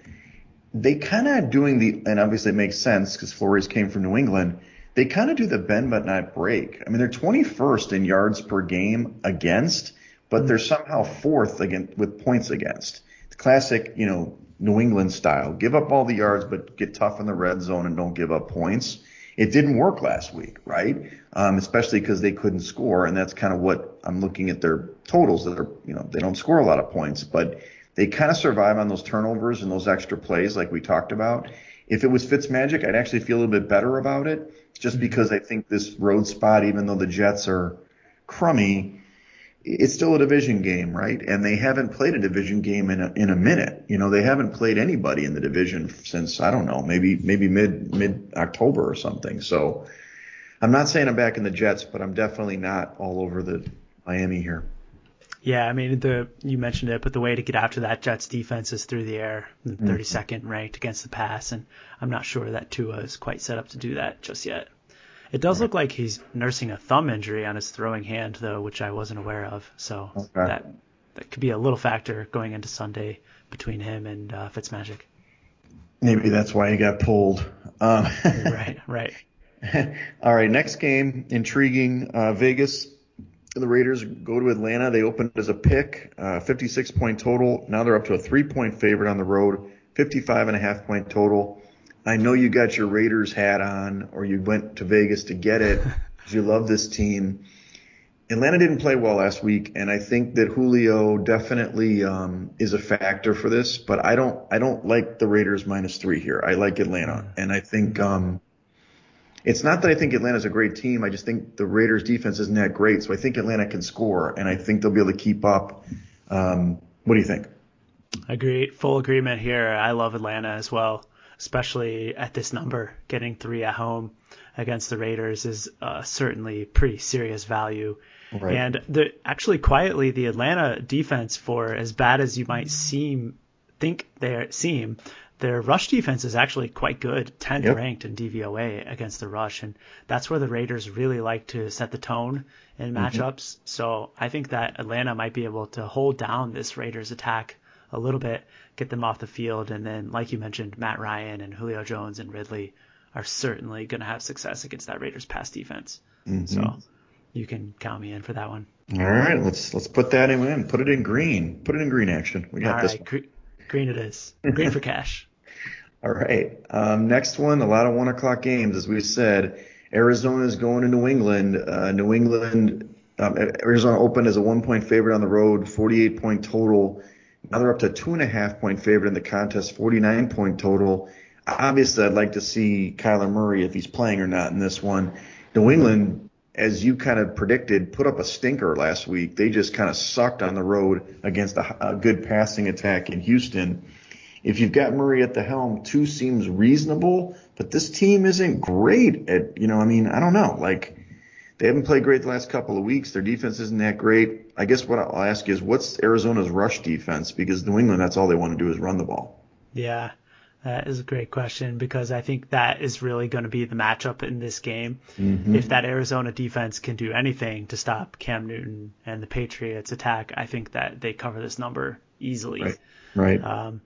They kind of doing the, and obviously it makes sense because Flores came from New England. They kind of do the bend but not break. I mean, they're twenty-first in yards per game against, but they're somehow fourth against, with points against. Classic, you know, New England style. Give up all the yards, but get tough in the red zone and don't give up points. It didn't work last week, right? Um, especially because they couldn't score, and that's kind of what I'm looking at their totals. That are, you know, they don't score a lot of points, but they kind of survive on those turnovers and those extra plays, like we talked about. If it was Fitzmagic, I'd actually feel a little bit better about it, just because I think this road spot, even though the Jets are crummy, it's still a division game, right? And they haven't played a division game in a, in a minute. You know, they haven't played anybody in the division since, I don't know, maybe maybe mid mid October or something. So I'm not saying I'm backing the Jets, but I'm definitely not all over the Miami here. Yeah, I mean, the you mentioned it, but the way to get after that Jets defense is through the air, the mm-hmm. thirty-second ranked against the pass, and I'm not sure that Tua is quite set up to do that just yet. It does look like he's nursing a thumb injury on his throwing hand, though, which I wasn't aware of. So okay. that that could be a little factor going into Sunday between him and uh, Fitzmagic. Maybe that's why he got pulled. Um, right, right. All right, next game, intriguing. Uh, Vegas, the Raiders go to Atlanta. They opened as a pick, uh, fifty-six point total. Now they're up to a three-point favorite on the road, fifty-five and a half point total. I know you got your Raiders hat on, or you went to Vegas to get it because you love this team. Atlanta didn't play well last week, and I think that Julio definitely um, is a factor for this. But I don't, I don't like the Raiders minus three here. I like Atlanta, and I think um, it's not that I think Atlanta's a great team. I just think the Raiders' defense isn't that great, so I think Atlanta can score, and I think they'll be able to keep up. Um, what do you think? Agree, full agreement here. I love Atlanta as well. Especially at this number, getting three at home against the Raiders is uh, certainly pretty serious value. Right. And the, actually, quietly, the Atlanta defense, for as bad as you might seem, think they seem, their rush defense is actually quite good, tenth yep. ranked in D V O A against the rush, and that's where the Raiders really like to set the tone in matchups. Mm-hmm. So I think that Atlanta might be able to hold down this Raiders attack a little bit, get them off the field. And then, like you mentioned, Matt Ryan and Julio Jones and Ridley are certainly going to have success against that Raiders pass defense. Mm-hmm. So you can count me in for that one. All right, let's let's put that in. Put it in green. Put it in green action. We got All this right, one. Green it is. Green for cash. All right. Um, next one, a lot of one o'clock games. As we said, Arizona is going to New England. Uh, New England, um, Arizona opened as a one-point favorite on the road, forty-eight point total. Now they're up to two and a half point favorite in the contest, forty-nine point total. Obviously, I'd like to see Kyler Murray, if he's playing or not, in this one. New England, as you kind of predicted, put up a stinker last week. They just kind of sucked on the road against a, a good passing attack in Houston. If you've got Murray at the helm, two seems reasonable, but this team isn't great at, you know, I mean, I don't know. Like, they haven't played great the last couple of weeks. Their defense isn't that great. I guess what I'll ask is, what's Arizona's rush defense? Because New England, that's all they want to do is run the ball. Yeah, that is a great question, because I think that is really going to be the matchup in this game. Mm-hmm. If that Arizona defense can do anything to stop Cam Newton and the Patriots attack, I think that they cover this number easily. Right. Right. Um,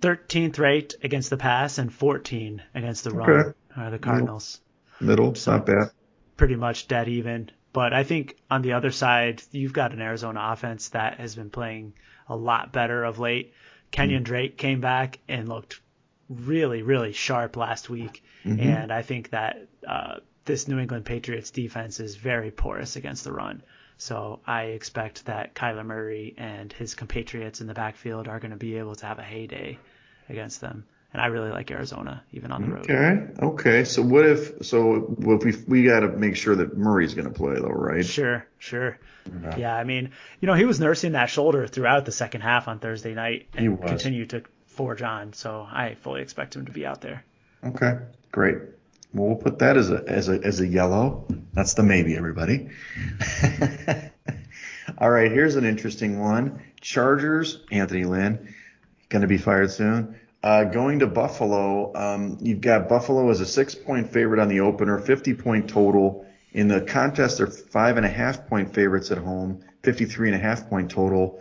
thirteenth ranked against the pass and fourteen against the run okay. are the Cardinals. Middle, Middle so, not bad. Pretty much dead even. But I think on the other side, you've got an Arizona offense that has been playing a lot better of late. Kenyon mm-hmm. Drake came back and looked really, really sharp last week. Mm-hmm. And I think that uh, this New England Patriots defense is very porous against the run. So I expect that Kyler Murray and his compatriots in the backfield are going to be able to have a heyday against them. And I really like Arizona, even on the road. Okay. Okay. So what if? So if we we got to make sure that Murray's going to play, though, right? Sure. Sure. Yeah. yeah. I mean, you know, he was nursing that shoulder throughout the second half on Thursday night, and continued to forge on. So I fully expect him to be out there. Okay. Great. Well, we'll put that as a as a as a yellow. That's the maybe, everybody. All right. Here's an interesting one. Chargers. Anthony Lynn going to be fired soon. Uh, going to Buffalo, um, you've got Buffalo as a six-point favorite on the opener, fifty point total. In the contest, they're five and a half point favorites at home, fifty-three and a half point total.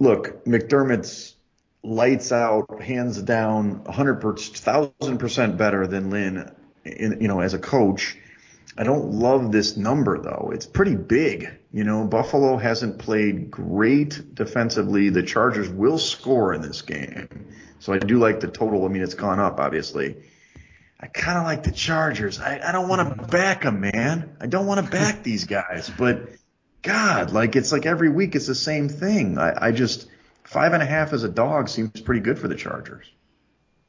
Look, McDermott's lights out, hands down, one hundred thousand percent better than Lynn, in, you know, as a coach. I don't love this number, though. It's pretty big. You know, Buffalo hasn't played great defensively. The Chargers will score in this game. So I do like the total. I mean, it's gone up, obviously. I kind of like the Chargers. I, I don't want to back them, man. I don't want to back these guys. But, God, like, it's like every week it's the same thing. I, I just – five and a half as a dog seems pretty good for the Chargers.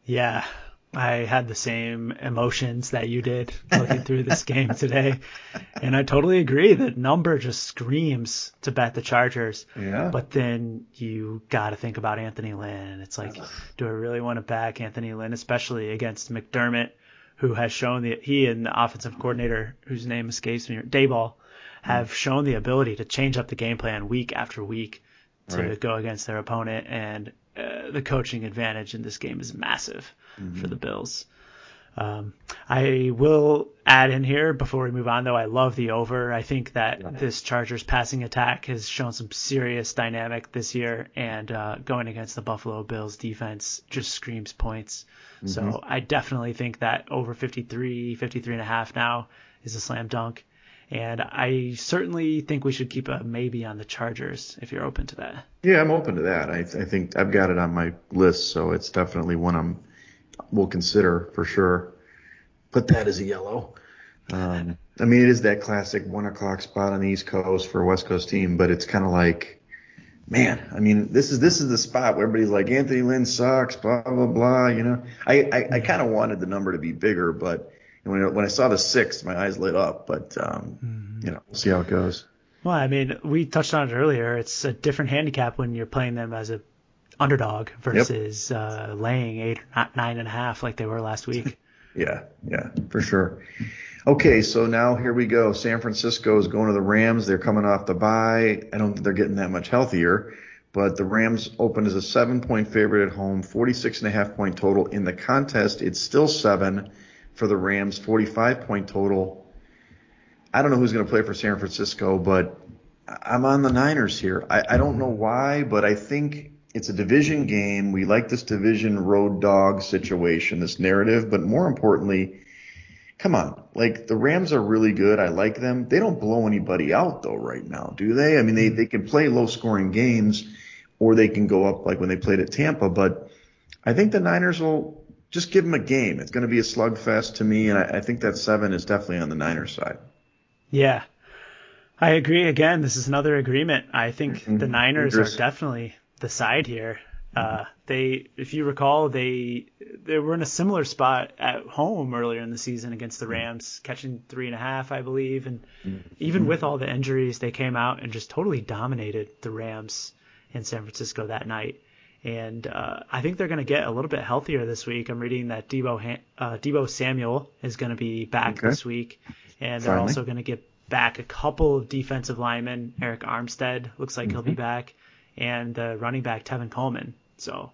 Yeah. I had the same emotions that you did looking through this game today. And I totally agree that number just screams to bet the Chargers. Yeah. But then you got to think about Anthony Lynn. It's like, do I really want to back Anthony Lynn, especially against McDermott, who has shown that he and the offensive coordinator, whose name escapes me, Daboll, have shown the ability to change up the game plan week after week to right. go against their opponent. And uh, the coaching advantage in this game is massive. Mm-hmm. For the Bills. Um, I will add in here before we move on, though, I love the over. I think that yeah. this Chargers passing attack has shown some serious dynamic this year, and uh, going against the Buffalo Bills defense just screams points. Mm-hmm. So I definitely think that over fifty-three, fifty-three and a half now is a slam dunk. And I certainly think we should keep a maybe on the Chargers if you're open to that. Yeah, I'm open to that. I, th- I think I've got it on my list, so it's definitely one I'm we'll consider for sure. Put that as a yellow. Um, I mean, it is that classic one o'clock spot on the East Coast for a West Coast team, but it's kind of like, man, I mean, this is this is the spot where everybody's like, Anthony Lynn sucks, blah blah blah. You know, I I, I kind of wanted the number to be bigger, but when I, when I saw the six, my eyes lit up. But um, mm-hmm. you know, we'll see how it goes. Well, I mean, we touched on it earlier. It's a different handicap when you're playing them as a underdog versus yep. uh, laying eight, not nine and a half like they were last week. yeah, yeah, for sure. Okay, so now here we go. San Francisco is going to the Rams. They're coming off the bye. I don't think they're getting that much healthier, but the Rams opened as a seven-point favorite at home, forty-six and a half point total. In the contest, it's still seven for the Rams, forty-five point total. I don't know who's going to play for San Francisco, but I'm on the Niners here. I, I don't know why, but I think – it's a division game. We like this division road dog situation, this narrative. But more importantly, come on. Like, the Rams are really good. I like them. They don't blow anybody out, though, right now, do they? I mean, they, they can play low-scoring games, or they can go up like when they played at Tampa. But I think the Niners will just give them a game. It's going to be a slugfest to me, and I, I think that seven is definitely on the Niners side. Yeah. I agree. Again, this is another agreement. I think mm-hmm. the Niners are definitely – the side here. Uh, they, if you recall, they they were in a similar spot at home earlier in the season against the Rams, catching three and a half, I believe. And even with all the injuries, they came out and just totally dominated the Rams in San Francisco that night. And uh, I think they're going to get a little bit healthier this week. I'm reading that Debo uh, Debo Samuel is going to be back okay. this week, and they're Finally. also going to get back a couple of defensive linemen. Eric Armstead looks like mm-hmm. he'll be back. And the running back, Tevin Coleman. So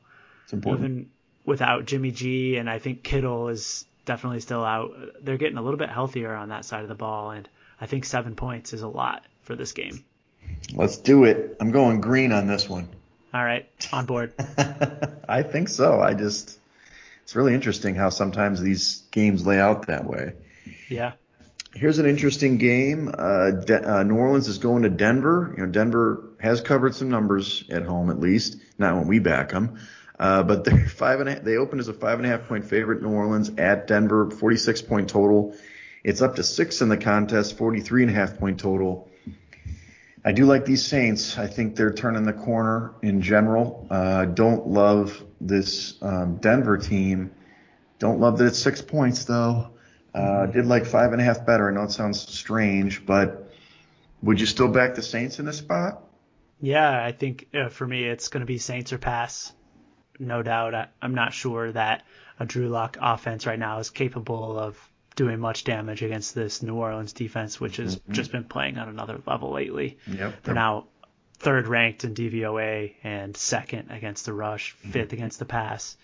even without Jimmy G, and I think Kittle is definitely still out, they're getting a little bit healthier on that side of the ball. And I think seven points is a lot for this game. Let's do it. I'm going green on this one. All right. On board. I think so. I just, it's really interesting how sometimes these games lay out that way. Yeah. Here's an interesting game. Uh, De- uh, New Orleans is going to Denver. You know, Denver has covered some numbers at home, at least not when we back them. Uh, but they're five and a- they opened as a five and a half point favorite. New Orleans at Denver, forty-six point total. It's up to six in the contest, forty-three and a half point total. I do like these Saints. I think they're turning the corner in general. Uh, don't love this um, Denver team. Don't love that it's six points though. Uh, did like five and a half better. I know it sounds strange, but would you still back the Saints in this spot? Yeah, I think uh, for me it's going to be Saints or pass, no doubt. I, I'm not sure that a Drew Lock offense right now is capable of doing much damage against this New Orleans defense, which has mm-hmm. just been playing on another level lately. Yep. They're now third ranked in D V O A and second against the rush, fifth mm-hmm. against the pass.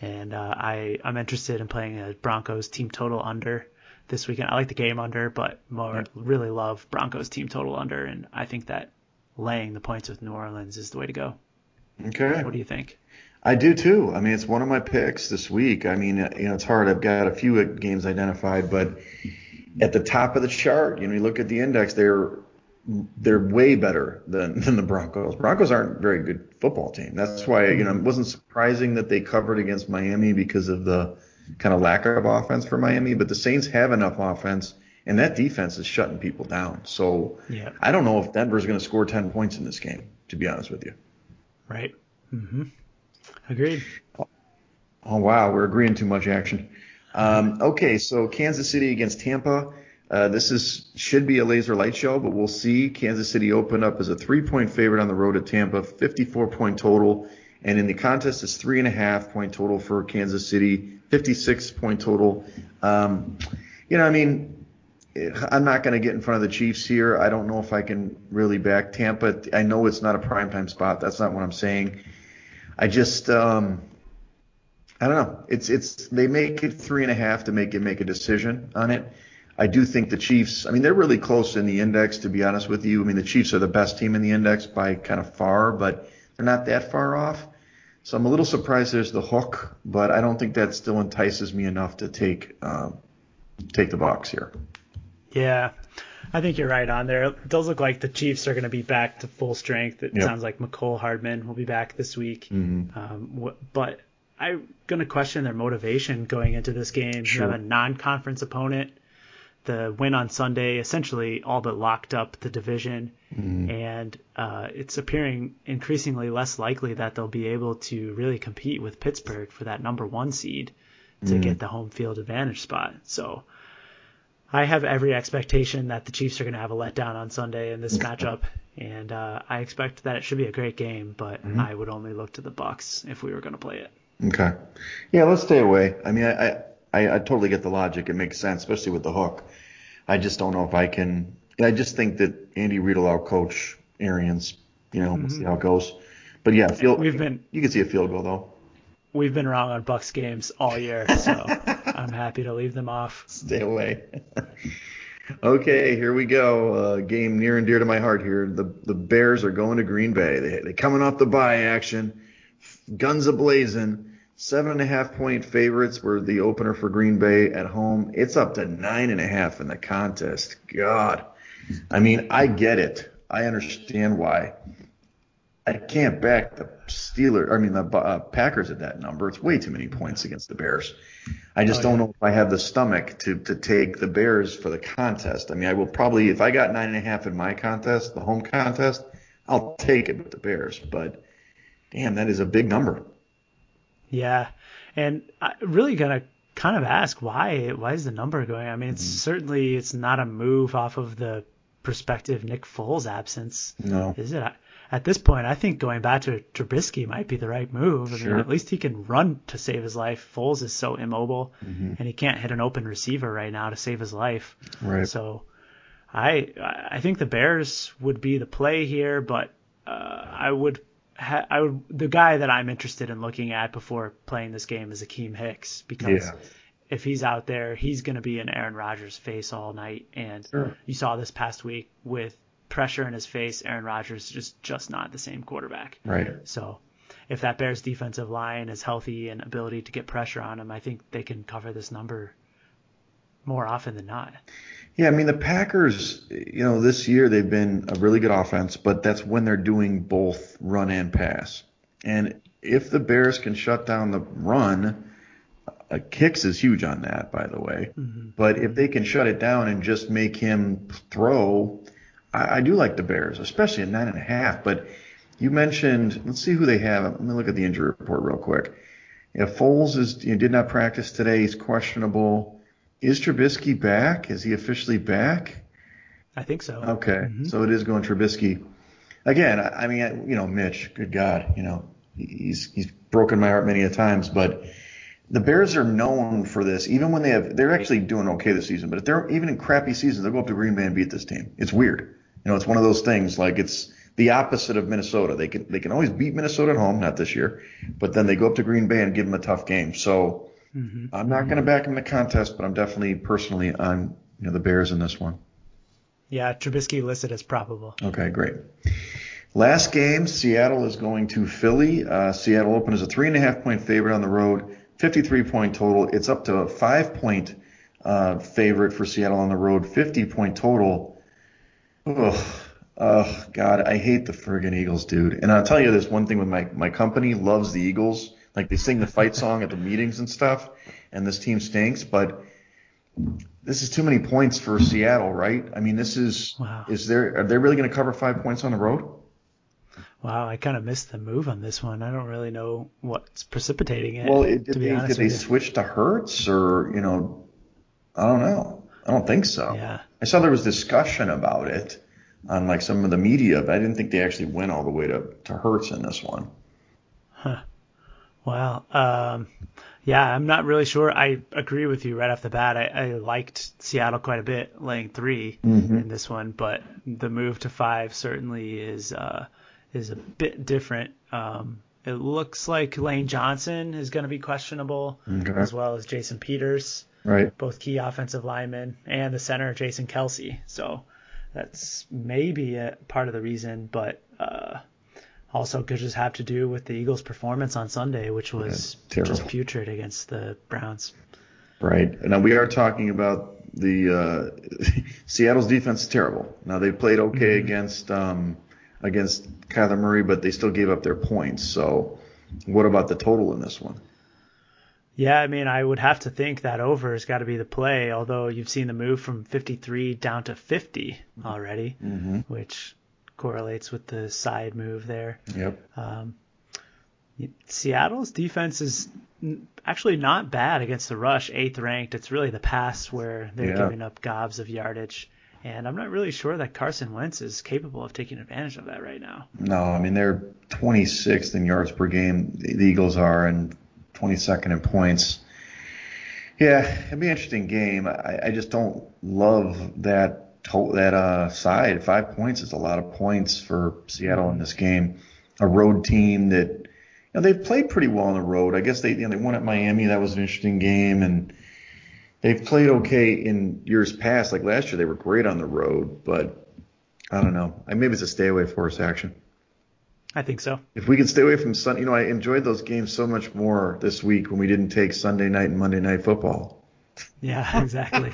And uh, I, I'm interested in playing a Broncos team total under this weekend. I like the game under, but more yeah. really love Broncos team total under. And I think that laying the points with New Orleans is the way to go. Okay. What do you think? I do, too. I mean, it's one of my picks this week. I mean, you know, it's hard. I've got a few games identified, but at the top of the chart, you know, you look at the index, they're they're way better than, than the Broncos. Broncos aren't a very good football team. That's why, you know, it wasn't surprising that they covered against Miami because of the kind of lack of offense for Miami. But the Saints have enough offense, and that defense is shutting people down. So yeah. I don't know if Denver's going to score ten points in this game, to be honest with you. Right. Mm-hmm. Agreed. Oh, wow. We're agreeing too much action. Um, okay, so Kansas City against Tampa. Uh, this is should be a laser light show, but we'll see. Kansas City open up as a three-point favorite on the road at Tampa, fifty-four point total. And in the contest, it's three-and-a-half-point total for Kansas City, fifty-six point total. Um, you know, I mean, I'm not going to get in front of the Chiefs here. I don't know if I can really back Tampa. I know it's not a primetime spot. That's not what I'm saying. I just um, – I don't know. It's it's they make it three and a half to make it make a decision on it. I do think the Chiefs. I mean, they're really close in the index. To be honest with you, I mean the Chiefs are the best team in the index by kind of far, but they're not that far off. So I'm a little surprised there's the hook, but I don't think that still entices me enough to take um, take the box here. Yeah, I think you're right on there. It does look like the Chiefs are going to be back to full strength. It yep. sounds like McCole Hardman will be back this week, mm-hmm. um, but. I'm going to question their motivation going into this game. Sure. You have a non-conference opponent. The win on Sunday essentially all but locked up the division, mm-hmm. and uh, it's appearing increasingly less likely that they'll be able to really compete with Pittsburgh for that number one seed to mm-hmm. get the home field advantage spot. So I have every expectation that the Chiefs are going to have a letdown on Sunday in this matchup, and uh, I expect that it should be a great game, but mm-hmm. I would only look to the Bucs if we were going to play it. Okay. Yeah, let's stay away. I mean, I, I, I totally get the logic. It makes sense, especially with the hook. I just don't know if I can. I just think that Andy Reid will outcoach Arians. You know, mm-hmm. we'll see how it goes. But yeah, field, we've been, you can see a field goal, though. We've been wrong on Bucs games all year, so I'm happy to leave them off. Stay away. Okay, here we go. Uh, game near and dear to my heart here. The the Bears are going to Green Bay. They, they're coming off the bye action. Guns a-blazing. Seven and a half point favorites were the opener for Green Bay at home. It's up to nine and a half in the contest. God. I mean, I get it. I understand why. I can't back the Steelers. I mean, the uh, Packers at that number. It's way too many points against the Bears. I just oh, don't yeah. know if I have the stomach to, to take the Bears for the contest. I mean, I will probably, if I got nine and a half in my contest, the home contest, I'll take it with the Bears. But damn, that is a big number. Yeah, and I'm really going to kind of ask why Why is the number going? I mean, it's mm-hmm. certainly it's not a move off of the prospective Nick Foles absence. No. Is it? At this point, I think going back to Trubisky might be the right move. I sure. mean, at least he can run to save his life. Foles is so immobile, mm-hmm. and he can't hit an open receiver right now to save his life. Right. So I I think the Bears would be the play here, but uh, I would – I would, the guy that I'm interested in looking at before playing this game is Akeem Hicks, because yeah. if he's out there, he's going to be in Aaron Rodgers' face all night. And sure. you saw this past week with pressure in his face, Aaron Rodgers is just, just not the same quarterback. Right. So if that Bears defensive line is healthy and ability to get pressure on him, I think they can cover this number more often than not. Yeah, I mean, the Packers, you know, this year they've been a really good offense, but that's when they're doing both run and pass. And if the Bears can shut down the run, uh, Hicks is huge on that, by the way. Mm-hmm. But if they can shut it down and just make him throw, I, I do like the Bears, especially at nine and a half. But you mentioned, let's see who they have. Let me look at the injury report real quick. Yeah, Foles is, you know, did not practice today. He's questionable. Is Trubisky back? Is he officially back? I think so. Okay, mm-hmm. so it is going Trubisky. Again, I, I mean, you know, Mitch, good God, you know, he's he's broken my heart many a times. But the Bears are known for this. Even when they have, they're actually doing okay this season. But if they're even in crappy seasons, they'll go up to Green Bay and beat this team. It's weird. You know, it's one of those things. Like it's the opposite of Minnesota. They can they can always beat Minnesota at home, not this year, but then they go up to Green Bay and give them a tough game. So. Mm-hmm. I'm not going to back him in the contest, but I'm definitely personally on you know, the Bears in this one. Yeah, Trubisky listed as probable. Okay, great. Last game, Seattle is going to Philly. Uh, Seattle opened as a three and a half point favorite on the road, fifty-three point total. It's up to a five point uh, favorite for Seattle on the road, fifty point total. Ugh. Oh, God, I hate the friggin' Eagles, dude. And I'll tell you this one thing with my, my company loves the Eagles. Like, they sing the fight song at the meetings and stuff, and this team stinks. But this is too many points for Seattle, right? I mean, this is wow. – is there, are they really going to cover five points on the road? Wow, I kind of missed the move on this one. I don't really know what's precipitating it. Well, it, did, to be they, honest did they with switch you. to Hurts or, you know, I don't know. I don't think so. Yeah. I saw there was discussion about it on like some of the media, but I didn't think they actually went all the way to, to Hurts in this one. Huh. Wow. Um, yeah, I'm not really sure. I agree with you right off the bat. I, I liked Seattle quite a bit, laying three mm-hmm. in this one, but the move to five certainly is uh, – is a bit different. Um, it looks like Lane Johnson is going to be questionable, okay. as well as Jason Peters, right? Both key offensive linemen, and the center, Jason Kelsey. So that's maybe a part of the reason, but uh, also could just have to do with the Eagles' performance on Sunday, which was just putrid against the Browns. Right. Now, we are talking about the uh, Seattle's defense is terrible. Now, they played okay mm-hmm. against um, – against Kyler Murray, but they still gave up their points. So what about the total in this one? Yeah, I mean, I would have to think that over has got to be the play, although you've seen the move from fifty-three down to fifty already, mm-hmm. which correlates with the side move there. Yep. Um, Seattle's defense is actually not bad against the rush, eighth ranked. It's really the pass where they're yeah. giving up gobs of yardage. And I'm not really sure that Carson Wentz is capable of taking advantage of that right now. No, I mean, they're twenty-sixth in yards per game, the Eagles are, and twenty-second in points. Yeah, it'd be an interesting game. I, I just don't love that to- that uh, side. Five points is a lot of points for Seattle in this game. A road team that, you know, they've played pretty well on the road. I guess they, you know, they won at Miami. That was an interesting game, and they've played okay in years past. Like last year, they were great on the road, but I don't know. Maybe it's a stay away for us action. I think so. If we can stay away from Sunday, you know, I enjoyed those games so much more this week when we didn't take Sunday night and Monday night football. Yeah, exactly.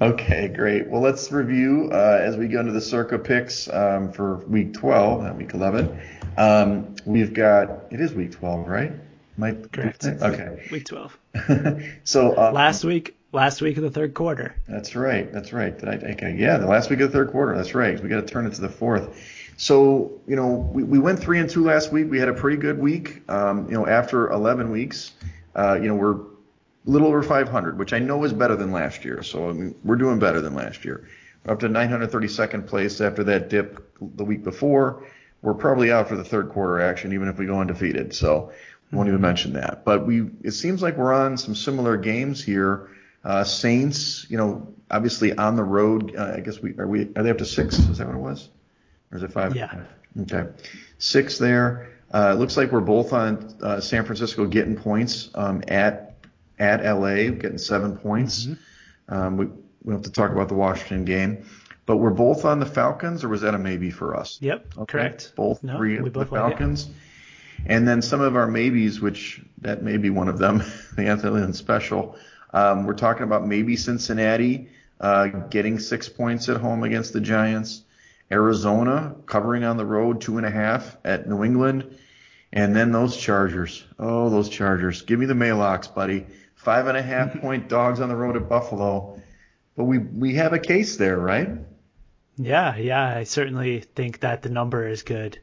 Okay, great. Well, let's review uh, as we go into the circa picks um, for week twelve and week eleven. Um, we've got, it is week twelve, right? My, Correct. Okay. Week twelve. so um, last week, last week of the third quarter. That's right. That's right. Did I, I, yeah, the last week of the third quarter. That's right. We got to turn it to the fourth. So you know, we, we went three and two last week. We had a pretty good week. Um, you know, after eleven weeks, uh, you know, we're a little over five hundred, which I know is better than last year. So I mean, we're doing better than last year. We're up to nine hundred thirty-second place after that dip the week before. We're probably out for the third quarter action, even if we go undefeated. So. Won't even mention that, but we it seems like we're on some similar games here. Uh, Saints, you know, obviously on the road. Uh, I guess we are we are they up to six? Is that what it was, or is it five? Yeah. Okay, six there. Uh, looks like we're both on uh, San Francisco getting points um, at at L A, getting seven points. Mm-hmm. Um, we we have to talk about the Washington game, but we're both on the Falcons, or was that a maybe for us? Yep, okay. Correct. Both no, three of the Falcons. Like and then some of our maybes, which that may be one of them, the Anthony special. Um, we're talking about maybe Cincinnati uh, getting six points at home against the Giants. Arizona covering on the road, two and a half at New England. And then those Chargers. Oh, those Chargers. Give me the Maylocks, buddy. Five and a half point dogs on the road at Buffalo. But we, we have a case there, right? Yeah, yeah. I certainly think that the number is good.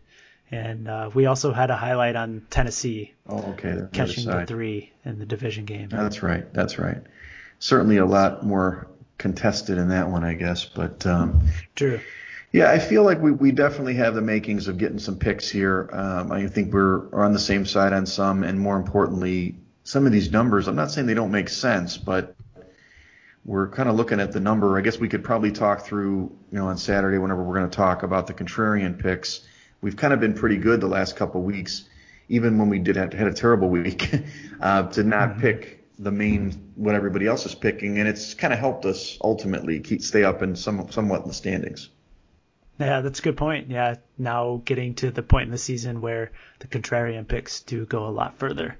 And uh, we also had a highlight on Tennessee oh, okay. catching the three in the division game. That's right. That's right. Certainly a lot more contested in that one, I guess. But um, true. Yeah, I feel like we, we definitely have the makings of getting some picks here. Um, I think we're, we're on the same side on some. And more importantly, some of these numbers, I'm not saying they don't make sense, but we're kind of looking at the number. I guess we could probably talk through, you know, on Saturday whenever we're going to talk about the contrarian picks. We've kind of been pretty good the last couple of weeks, even when we did have, had a terrible week, uh, to not pick the main what everybody else is picking, and it's kind of helped us ultimately keep stay up in some somewhat in the standings. Yeah, that's a good point. Yeah, now getting to the point in the season where the contrarian picks do go a lot further.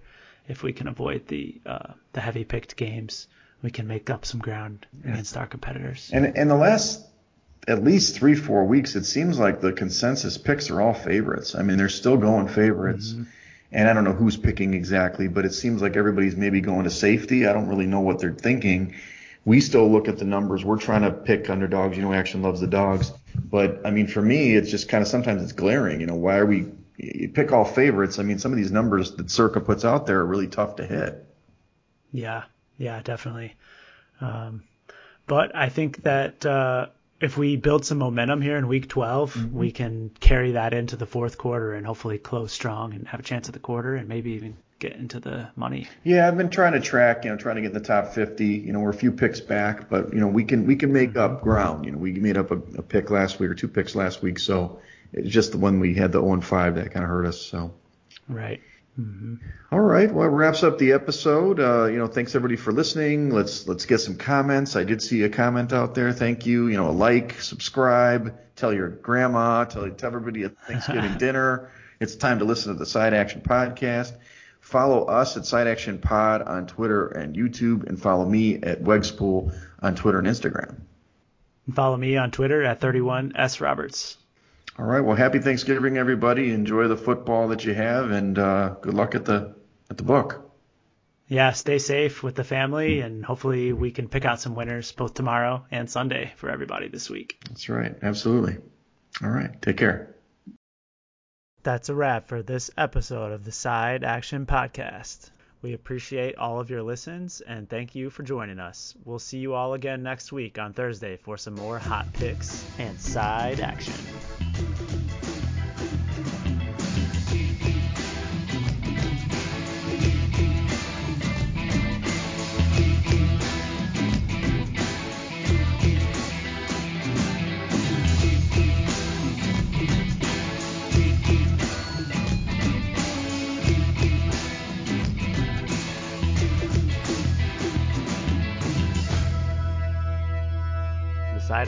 If we can avoid the uh, the heavy picked games, we can make up some ground yeah. against our competitors. And and the last. At least three, four weeks, it seems like the consensus picks are all favorites. I mean, they're still going favorites. Mm-hmm. And I don't know who's picking exactly, but it seems like everybody's maybe going to safety. I don't really know what they're thinking. we still look at the numbers. We're trying to pick underdogs. You know, Action loves the dogs. But, I mean, for me, it's just kind of sometimes it's glaring. You know, why are we – you pick all favorites. I mean, some of these numbers that Circa puts out there are really tough to hit. Yeah, yeah, definitely. Um, but I think that uh, if we build some momentum here in Week twelve, mm-hmm. we can carry that into the fourth quarter and hopefully close strong and have a chance at the quarter and maybe even – get into the money. Yeah, I've been trying to track, you know, trying to get in the top fifty. You know, we're a few picks back, but, you know, we can we can make up ground. You know, we made up a, a pick last week or two picks last week, so it's just the one we had the oh and five that kind of hurt us. So. Right. Mm-hmm. All right. Well, it wraps up the episode. Uh, you know, thanks everybody for listening. Let's let's get some comments. I did see a comment out there. Thank you. You know, a like, subscribe, tell your grandma, tell, tell everybody at Thanksgiving dinner. It's time to listen to the Side Action Podcast. Follow us at Side Action Pod on Twitter and YouTube, and follow me at Wegspool on Twitter and Instagram. And follow me on Twitter at thirty-one S Roberts. All right. Well, happy Thanksgiving, everybody. Enjoy the football that you have, and uh, good luck at the at the book. Yeah, stay safe with the family, and hopefully we can pick out some winners both tomorrow and Sunday for everybody this week. That's right. Absolutely. All right. Take care. That's a wrap for this episode of the Side Action Podcast. We appreciate all of your listens, and thank you for joining us. We'll see you all again next week on Thursday for some more hot picks and side action. Side